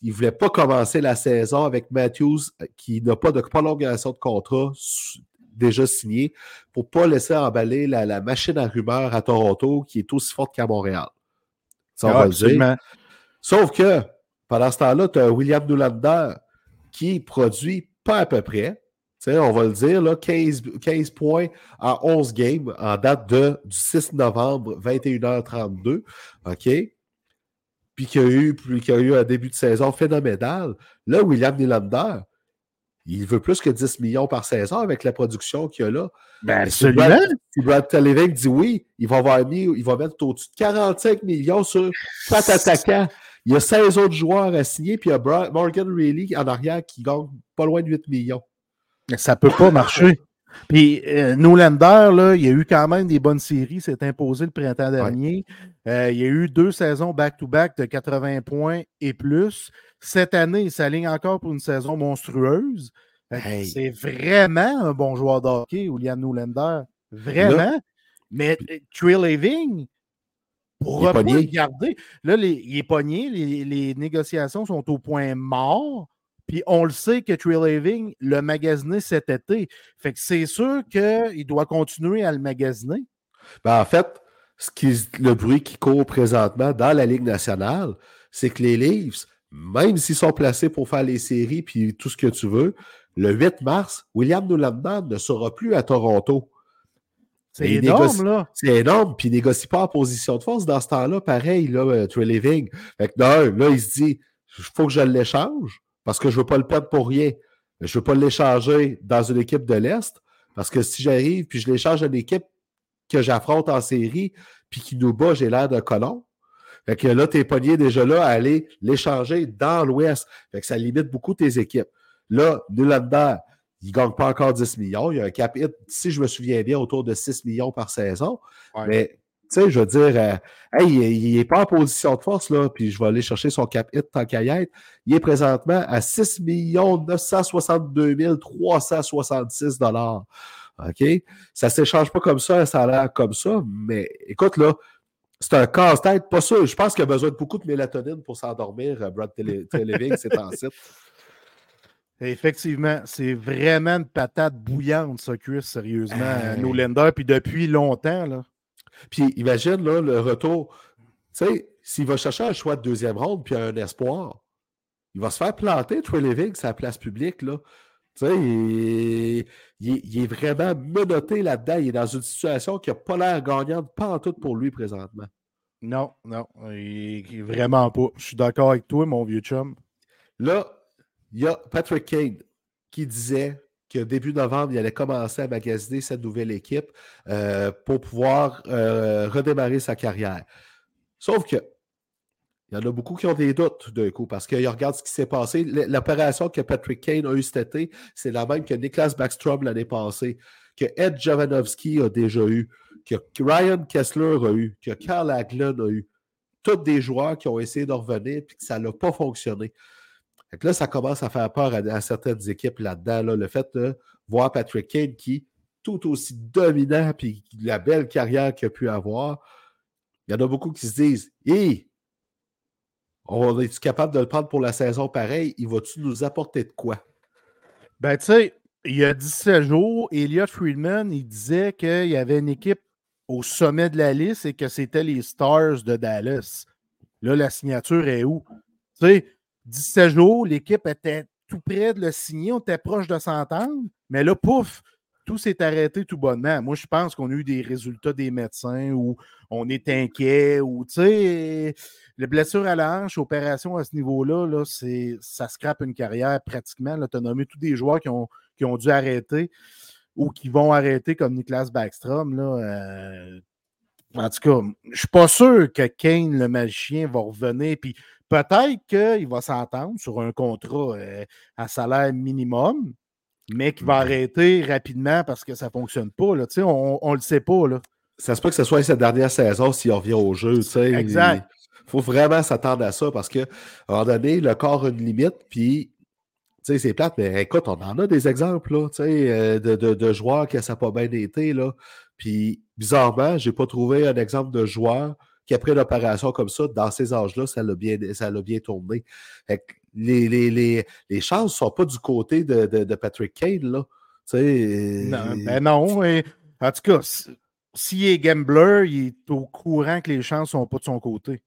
Il ne voulait pas commencer la saison avec Matthews qui n'a pas de prolongation de contrat déjà signé pour ne pas laisser emballer la, la machine à rumeurs à Toronto qui est aussi forte qu'à Montréal. Ça, on ah, va le dire. Sauf que, pendant ce temps-là, tu as William Nylander qui produit pas à peu près. T'sais, on va le dire, là, quinze, quinze points en onze games en date de, du six novembre, vingt et une heures trente-deux. OK? Puis qu'il y a eu, puis qu'il y a eu un début de saison phénoménal. Là, William Nylander, il veut plus que dix millions par saison avec la production qu'il y a là. Ben, celui-là. Si Brad Treliving dit oui, il va avoir mis, il va mettre au-dessus de quarante-cinq millions sur quatre attaquants. Il y a seize autres joueurs à signer, puis il y a Brian, Morgan Rielly en arrière qui gagne pas loin de huit millions. Ça ne peut pas marcher. Puis euh, Nylander, là, il y a eu quand même des bonnes séries. C'est imposé le printemps dernier. Ouais. Euh, il y a eu deux saisons back-to-back de quatre-vingts points et plus. Cette année, il s'aligne encore pour une saison monstrueuse. Hey. C'est vraiment un bon joueur de hockey, William Nylander. Vraiment. Là, mais Treliving, pourra pas le garder. Là, les, il est pogné. Les, les négociations sont au point mort. Puis on le sait que Treliving l'a magasiné cet été. Fait que c'est sûr qu'il doit continuer à le magasiner. Ben en fait, ce qui, le bruit qui court présentement dans la Ligue nationale, c'est que les Leafs, même s'ils sont placés pour faire les séries puis tout ce que tu veux, le huit mars, William Nylander ne sera plus à Toronto. C'est Et énorme, négocie, là. C'est énorme, puis il négocie pas en position de force dans ce temps-là. Pareil, là, Treliving. Fait que non, là, il se dit, il faut que je l'échange. Parce que je ne veux pas le perdre pour rien. Je ne veux pas l'échanger dans une équipe de l'Est. Parce que si j'arrive puis je l'échange à une équipe que j'affronte en série puis qui nous bat, j'ai l'air d'un colon. Fait que là, t'es pogné déjà là à aller l'échanger dans l'Ouest. Fait que ça limite beaucoup tes équipes. Là, Nylander, il ne gagne pas encore dix millions. Il y a un cap hit, si je me souviens bien, autour de six millions par saison. Ouais. Mais tu sais, je veux dire, euh, hey, il n'est pas en position de force, là, puis je vais aller chercher son cap hit tant qu'à y être. Il est présentement à six millions neuf cent soixante-deux mille trois cent soixante-six dollars. OK? Ça ne s'échange pas comme ça, un salaire comme ça, mais écoute, là, c'est un casse-tête, pas sûr. Je pense qu'il a besoin de beaucoup de mélatonine pour s'endormir, Brad Treliving, c'est en site. Effectivement, c'est vraiment une patate bouillante, ça, Chris, sérieusement, euh... Nylander, puis depuis longtemps, là. Puis imagine là, le retour, tu sais, s'il va chercher un choix de deuxième ronde puis un espoir, il va se faire planter Treliving sur la place publique, là. Tu sais, il, il, il est vraiment menotté là-dedans. Il est dans une situation qui n'a pas l'air gagnante pas en tout pour lui présentement. Non, non, il, il, vraiment pas. Je suis d'accord avec toi, mon vieux chum. Là, il y a Patrick Kane qui disait que début novembre, il allait commencer à magasiner cette nouvelle équipe euh, pour pouvoir euh, redémarrer sa carrière. Sauf que il y en a beaucoup qui ont des doutes d'un coup parce qu'ils regardent ce qui s'est passé. L'opération que Patrick Kane a eue cet été, c'est la même que Niklas Backstrom l'année passée, que Ed Jovanovski a déjà eu, que Ryan Kessler a eu, que Karl Hagelin a eu. Tous des joueurs qui ont essayé de revenir et que ça n'a pas fonctionné. Fait que là, ça commence à faire peur à, à certaines équipes là-dedans. Là, le fait de voir Patrick Kane qui, tout aussi dominant puis la belle carrière qu'il a pu avoir, il y en a beaucoup qui se disent « Hey, on est-tu capable de le prendre pour la saison pareille? Il va-tu nous apporter de quoi? » Ben, tu sais, il y a dix-sept jours, Elliott Friedman, il disait qu'il y avait une équipe au sommet de la liste et que c'était les Stars de Dallas. Là, la signature est où? Tu sais, dix-sept jours, l'équipe était tout près de le signer, on était proche de s'entendre, mais là, pouf, tout s'est arrêté tout bonnement. Moi, je pense qu'on a eu des résultats des médecins où on est inquiet, ou tu sais, la blessure à la hanche, opération à ce niveau-là, là, c'est, ça scrape une carrière pratiquement. Là, tu as nommé tous des joueurs qui ont, qui ont dû arrêter ou qui vont arrêter comme Niklas Backstrom, là, euh, en tout cas, je suis pas sûr que Kane, le magicien, va revenir. Puis peut-être qu'il va s'entendre sur un contrat euh, à salaire minimum, mais qu'il va arrêter rapidement parce que ça ne fonctionne pas. Là. On ne le sait pas. Là. Ça se peut que ce soit cette dernière saison s'il revient au jeu. T'sais. Exact. Il faut vraiment s'attendre à ça parce qu'à un moment donné, le corps a une limite, puis tu sais, c'est plate, mais écoute, on en a des exemples là, euh, de, de, de joueurs qui ça n'a pas bien été. Là. Puis, bizarrement, je n'ai pas trouvé un exemple de joueur qui, après une opération comme ça, dans ces âges-là, ça l'a bien, ça l'a bien tourné. Fait que les, les, les, les chances ne sont pas du côté de, de, de Patrick Kane. Là. Non, ben non. Et, en tout cas, s'il si est gambler, il est au courant que les chances ne sont pas de son côté.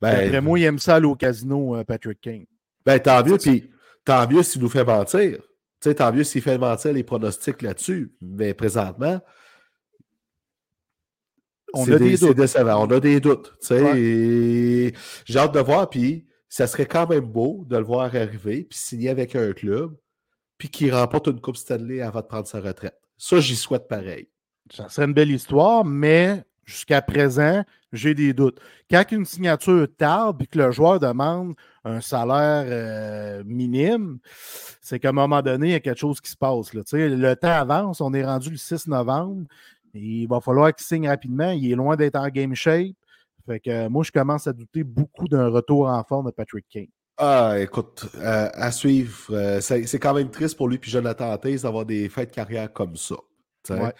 Ben, après moi, il aime ça aller au casino, Patrick Kane. Ben, tant mieux, puis. Tant mieux s'il nous fait mentir. T'sais, tant mieux s'il fait mentir les pronostics là-dessus. Mais présentement, on a des, des doutes. Décevant. On a des doutes. Ouais. Et j'ai hâte de voir. Puis, ça serait quand même beau de le voir arriver puis signer avec un club puis qu'il remporte une Coupe Stanley avant de prendre sa retraite. Ça, j'y souhaite pareil. Ça serait une belle histoire, mais jusqu'à présent, j'ai des doutes. Quand une signature tarde et que le joueur demande un salaire euh, minime, c'est qu'à un moment donné, il y a quelque chose qui se passe. Là. Le temps avance, on est rendu le six novembre, et il va falloir qu'il signe rapidement. Il est loin d'être en game shape. Fait que euh, moi, je commence à douter beaucoup d'un retour en forme de Patrick Kane. Ah, écoute, euh, à suivre. Euh, c'est, c'est quand même triste pour lui, puis Jonathan Taze d'avoir des fins de carrière comme ça. Ouais.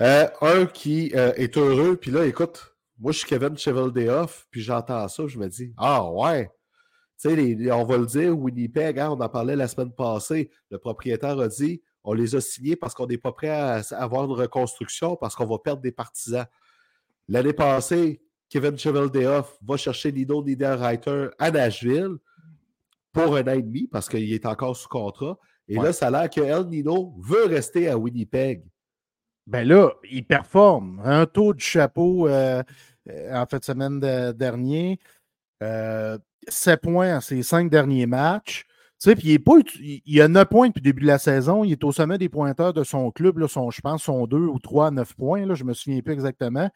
Euh, un qui euh, est heureux, puis là, écoute, moi, je suis Kevin Cheveldayoff, puis j'entends ça, je me dis, ah ouais, tu sais, les, on va le dire, Winnipeg, hein, on en parlait la semaine passée, le propriétaire a dit, on les a signés parce qu'on n'est pas prêt à, à avoir une reconstruction, parce qu'on va perdre des partisans. L'année passée, Kevin Cheveldayoff va chercher Nino Niederreiter à Nashville pour un an et demi, parce qu'il est encore sous contrat, et ouais. Là, ça a l'air que El Nino veut rester à Winnipeg. Ben là, il performe. Un tour du chapeau euh, en fin de semaine de, dernier. Euh, sept points en ses cinq derniers matchs. Tu sais, puis il est pas, il a neuf points depuis le début de la saison. Il est au sommet des pointeurs de son club. Là, son, je pense son deux ou trois à neuf points. Là, je ne me souviens plus exactement.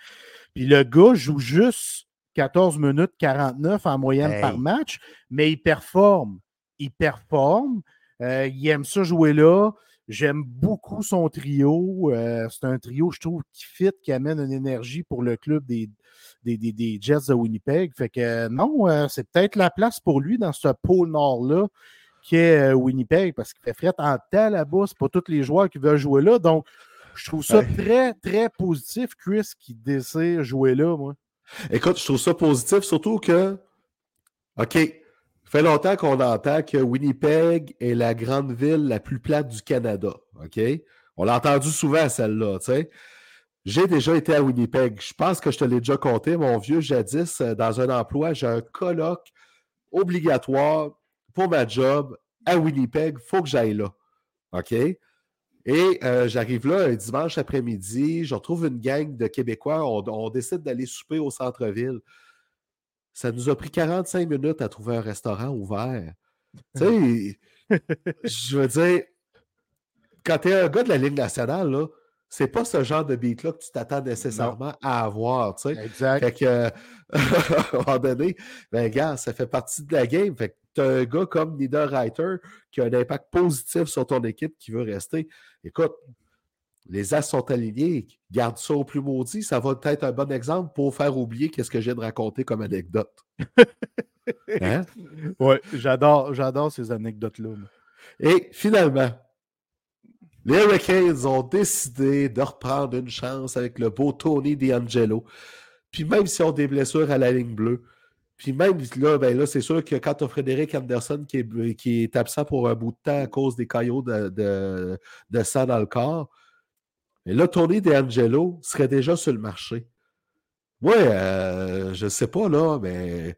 Puis le gars joue juste quatorze minutes quarante-neuf en moyenne hey. Par match, mais il performe. Il performe. Euh, il aime ça jouer là. J'aime beaucoup son trio. Euh, c'est un trio, je trouve, qui fit, qui amène une énergie pour le club des, des, des, des Jets de Winnipeg. Fait que euh, non, euh, c'est peut-être la place pour lui dans ce pôle nord-là qui est euh, Winnipeg, parce qu'il fait fret en temps là-bas. C'est pas tous les joueurs qui veulent jouer là. Donc, je trouve ça très, très positif, Chris, qui désire jouer là, moi. Écoute, je trouve ça positif, surtout que... OK. Ça fait longtemps qu'on entend que Winnipeg est la grande ville la plus plate du Canada, OK? On l'a entendu souvent, celle-là, tu sais. J'ai déjà été à Winnipeg. Je pense que je te l'ai déjà compté, mon vieux, jadis, dans un emploi, j'ai un colloque obligatoire pour ma job à Winnipeg. Il faut que j'aille là, OK? Et euh, j'arrive là un dimanche après-midi, je retrouve une gang de Québécois, on, on décide d'aller souper au centre-ville. Ça nous a pris quarante-cinq minutes à trouver un restaurant ouvert. Tu sais, je veux dire, quand tu es un gars de la Ligue nationale, là, c'est pas ce genre de beat-là que tu t'attends nécessairement non. à avoir, tu sais. Exact. Fait que, euh, à un moment donné, ben, gars, ça fait partie de la game. Fait que t'as un gars comme Niederreiter qui a un impact positif sur ton équipe qui veut rester. Écoute, les as sont alignés, garde ça au plus maudit. Ça va peut-être un bon exemple pour faire oublier qu'est-ce que j'ai de raconter comme anecdote. Hein? Oui, j'adore, j'adore ces anecdotes-là. Et finalement, les Hurricanes ont décidé de reprendre une chance avec le beau Tony DeAngelo. Puis même s'ils ont des blessures à la ligne bleue, puis même là, ben là c'est sûr que quand tu as Frédéric Anderson qui est, qui est absent pour un bout de temps à cause des caillots de, de, de sang dans le corps, mais là, Tony DeAngelo serait déjà sur le marché. Moi, euh, je ne sais pas, là, mais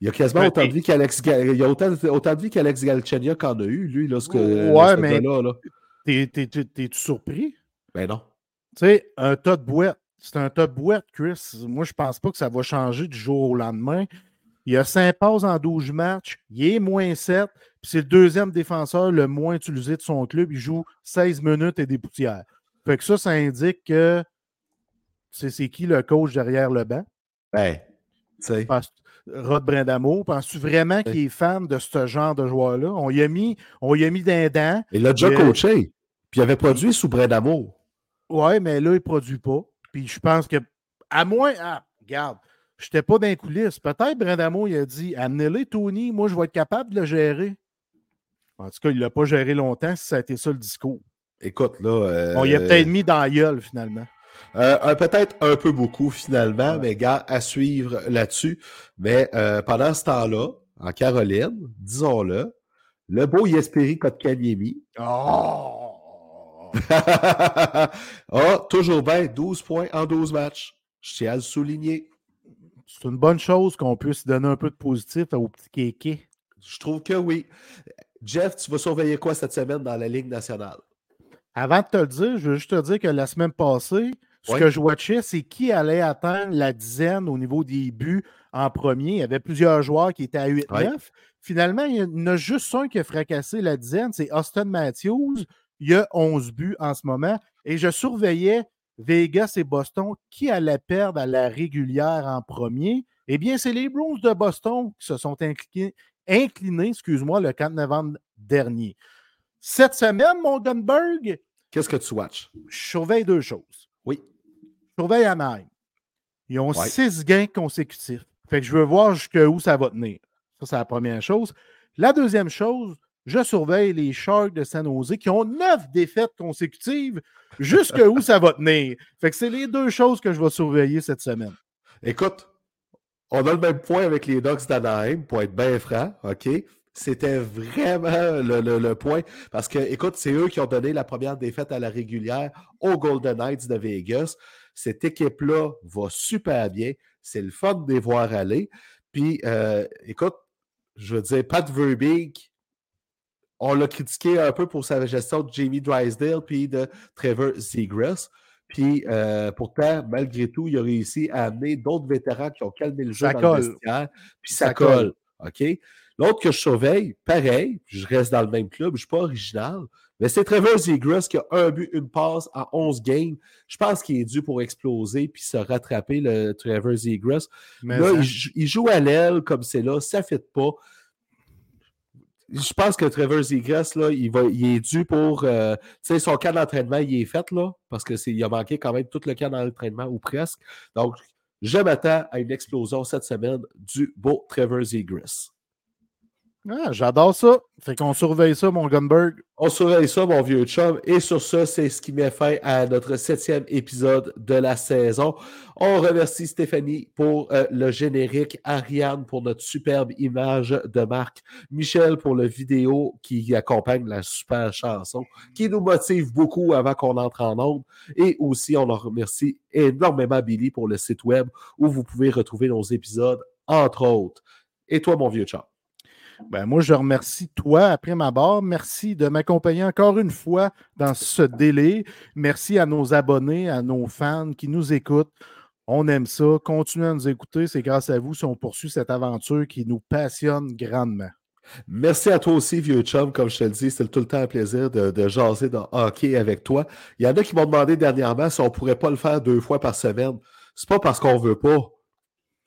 il y a quasiment mais autant de vie qu'Alex Gal... il y a autant, autant de vie qu'Alex Galchenyuk en a eu, lui, là, ce que ouais, ce mais gars-là, là. T'es, t'es, t'es, t'es-tu surpris? Ben non. Tu sais, un tas de boîtes. C'est un tas de boîtes, Chris. Moi, je pense pas que ça va changer du jour au lendemain. Il a cinq passes en douze matchs. Il est moins sept. Puis c'est le deuxième défenseur le moins utilisé de son club. Il joue seize minutes et des poussières. Fait que ça, ça indique que c'est, c'est qui le coach derrière le banc? Ben, tu sais. Rod Brind'Amour, penses-tu vraiment ouais. qu'il est fan de ce genre de joueur-là? On y a mis, on y a mis d'un dent. Il l'a déjà euh, coaché. Puis il avait produit sous Brind'Amour. Oui, mais là, il ne produit pas. Puis je pense que, à moins, ah, regarde, je n'étais pas dans les coulisses. Peut-être Brind'Amour, il a dit, amenez-les, Tony, moi, je vais être capable de le gérer. En tout cas, il ne l'a pas géré longtemps si ça a été ça le discours. Écoute, là. Euh... On y a peut-être mis dans la gueule, finalement. Euh, un, peut-être un peu beaucoup, finalement, ouais. mais gars, à suivre là-dessus. Mais euh, pendant ce temps-là, en Caroline, disons-le, le beau Jesperi Kotkaniemi. Oh! ah, toujours bien, douze points en douze matchs. Je tiens à le souligner. C'est une bonne chose qu'on puisse donner un peu de positif au petit kéké. Je trouve que oui. Jeff, tu vas surveiller quoi cette semaine dans la Ligue nationale? Avant de te le dire, je veux juste te dire que la semaine passée, ce ouais. que je watchais, c'est qui allait atteindre la dizaine au niveau des buts en premier. Il y avait plusieurs joueurs qui étaient à huit neuf. Ouais. Finalement, il y en a juste un qui a fracassé la dizaine, c'est Austin Matthews. Il a onze buts en ce moment. Et je surveillais Vegas et Boston qui allaient perdre à la régulière en premier. Eh bien, c'est les Bruins de Boston qui se sont inclinés, inclinés excuse-moi, le quatre novembre dernier. Cette semaine, mon Gunberg... Qu'est-ce que tu watches? Je surveille deux choses. Oui. Je surveille Anaheim. Ils ont ouais. six gains consécutifs. Fait que je veux voir jusqu'où ça va tenir. Ça, c'est la première chose. La deuxième chose, je surveille les Sharks de San Jose qui ont neuf défaites consécutives. Jusqu'où ça va tenir. Fait que c'est les deux choses que je vais surveiller cette semaine. Écoute, on a le même point avec les Ducks d'Anaheim, pour être bien franc, OK? C'était vraiment le, le, le point. Parce que, écoute, c'est eux qui ont donné la première défaite à la régulière aux Golden Knights de Vegas. Cette équipe-là va super bien. C'est le fun de les voir aller. Puis, euh, écoute, je veux dire, Pat Verbeek, on l'a critiqué un peu pour sa gestion de Jamie Drysdale puis de Trevor Zegras. Puis, euh, pourtant, malgré tout, il a réussi à amener d'autres vétérans qui ont calmé le jeu ça dans colle. Le vestiaire. Puis, ça, ça colle. colle. OK? L'autre que je surveille, pareil, je reste dans le même club, je ne suis pas original, mais c'est Trevor Zegras qui a un but, une passe en onze games. Je pense qu'il est dû pour exploser puis se rattraper, le Trevor Zegras. Mais là, ça... il, il joue à l'aile comme c'est là, ça ne fit pas. Je pense que Trevor Zegras, là, il, va, il est dû pour... Euh, tu sais, son camp d'entraînement, il est fait, là, parce qu'il a manqué quand même tout le camp d'entraînement, ou presque. Donc, je m'attends à une explosion cette semaine du beau Trevor Zegras. Ah, j'adore ça. Fait qu'on surveille ça, mon Gunberg. On surveille ça, mon vieux chum. Et sur ce, c'est ce qui met fin à notre septième épisode de la saison. On remercie Stéphanie pour euh, le générique, Ariane pour notre superbe image de marque, Michel pour le vidéo qui accompagne la super chanson, qui nous motive beaucoup avant qu'on entre en onde. Et aussi, on en remercie énormément Billy pour le site web où vous pouvez retrouver nos épisodes, entre autres. Et toi, mon vieux chum? Ben moi, je remercie toi, après ma barre. Merci de m'accompagner encore une fois dans ce délai. Merci à nos abonnés, à nos fans qui nous écoutent. On aime ça. Continuez à nous écouter. C'est grâce à vous si on poursuit cette aventure qui nous passionne grandement. Merci à toi aussi, vieux chum, comme je te le dis, c'est tout le temps un plaisir de, de jaser dans hockey avec toi. Il y en a qui m'ont demandé dernièrement si on ne pourrait pas le faire deux fois par semaine. C'est pas parce qu'on ne veut pas,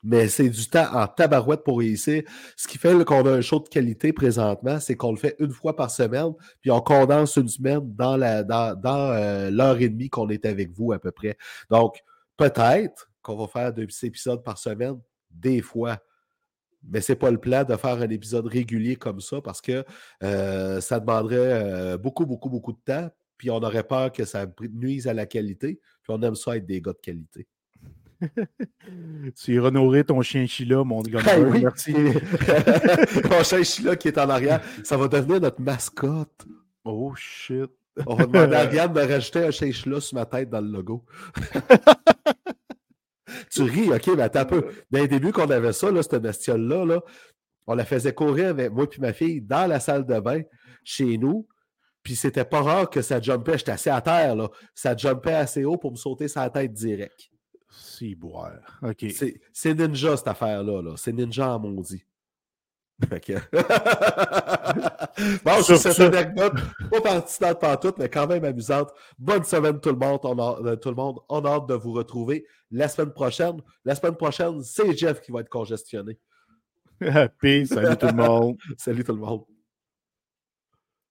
mais c'est du temps en tabarouette pour réussir. Ce qui fait qu'on a un show de qualité présentement, c'est qu'on le fait une fois par semaine, puis on condense une semaine dans, la, dans, dans euh, l'heure et demie qu'on est avec vous à peu près. Donc, peut-être qu'on va faire deux petits épisodes par semaine, des fois. Mais c'est pas le plan de faire un épisode régulier comme ça parce que euh, ça demanderait euh, beaucoup, beaucoup, beaucoup de temps. Puis on aurait peur que ça nuise à la qualité. Puis on aime ça être des gars de qualité. Tu iras nourrir ton chien Chila, mon gars. Hey, oui. Merci. Ton chien Chila qui est en arrière. Ça va devenir notre mascotte. Oh shit. On va demander à Ariane de rajouter un chien Chila sur ma tête dans le logo. Tu ris, OK, mais attends un peu. Dans les débuts qu'on avait ça, là, cette bestiole-là, là, on la faisait courir avec moi et ma fille dans la salle de bain chez nous. Puis c'était pas rare que ça jumpait. J'étais assez à terre, là. Ça jumpait assez haut pour me sauter sur la tête direct. Si, boire. OK. C'est, c'est ninja, cette affaire-là. Là. C'est ninja en maudit. OK. Bon, sur cette anecdote, pas pertinente pantoute, mais quand même amusante. Bonne semaine tout le monde, on a, tout le monde. On a hâte de vous retrouver la semaine prochaine. La semaine prochaine, c'est Jeff qui va être congestionné. Peace, salut tout le monde. Salut tout le monde.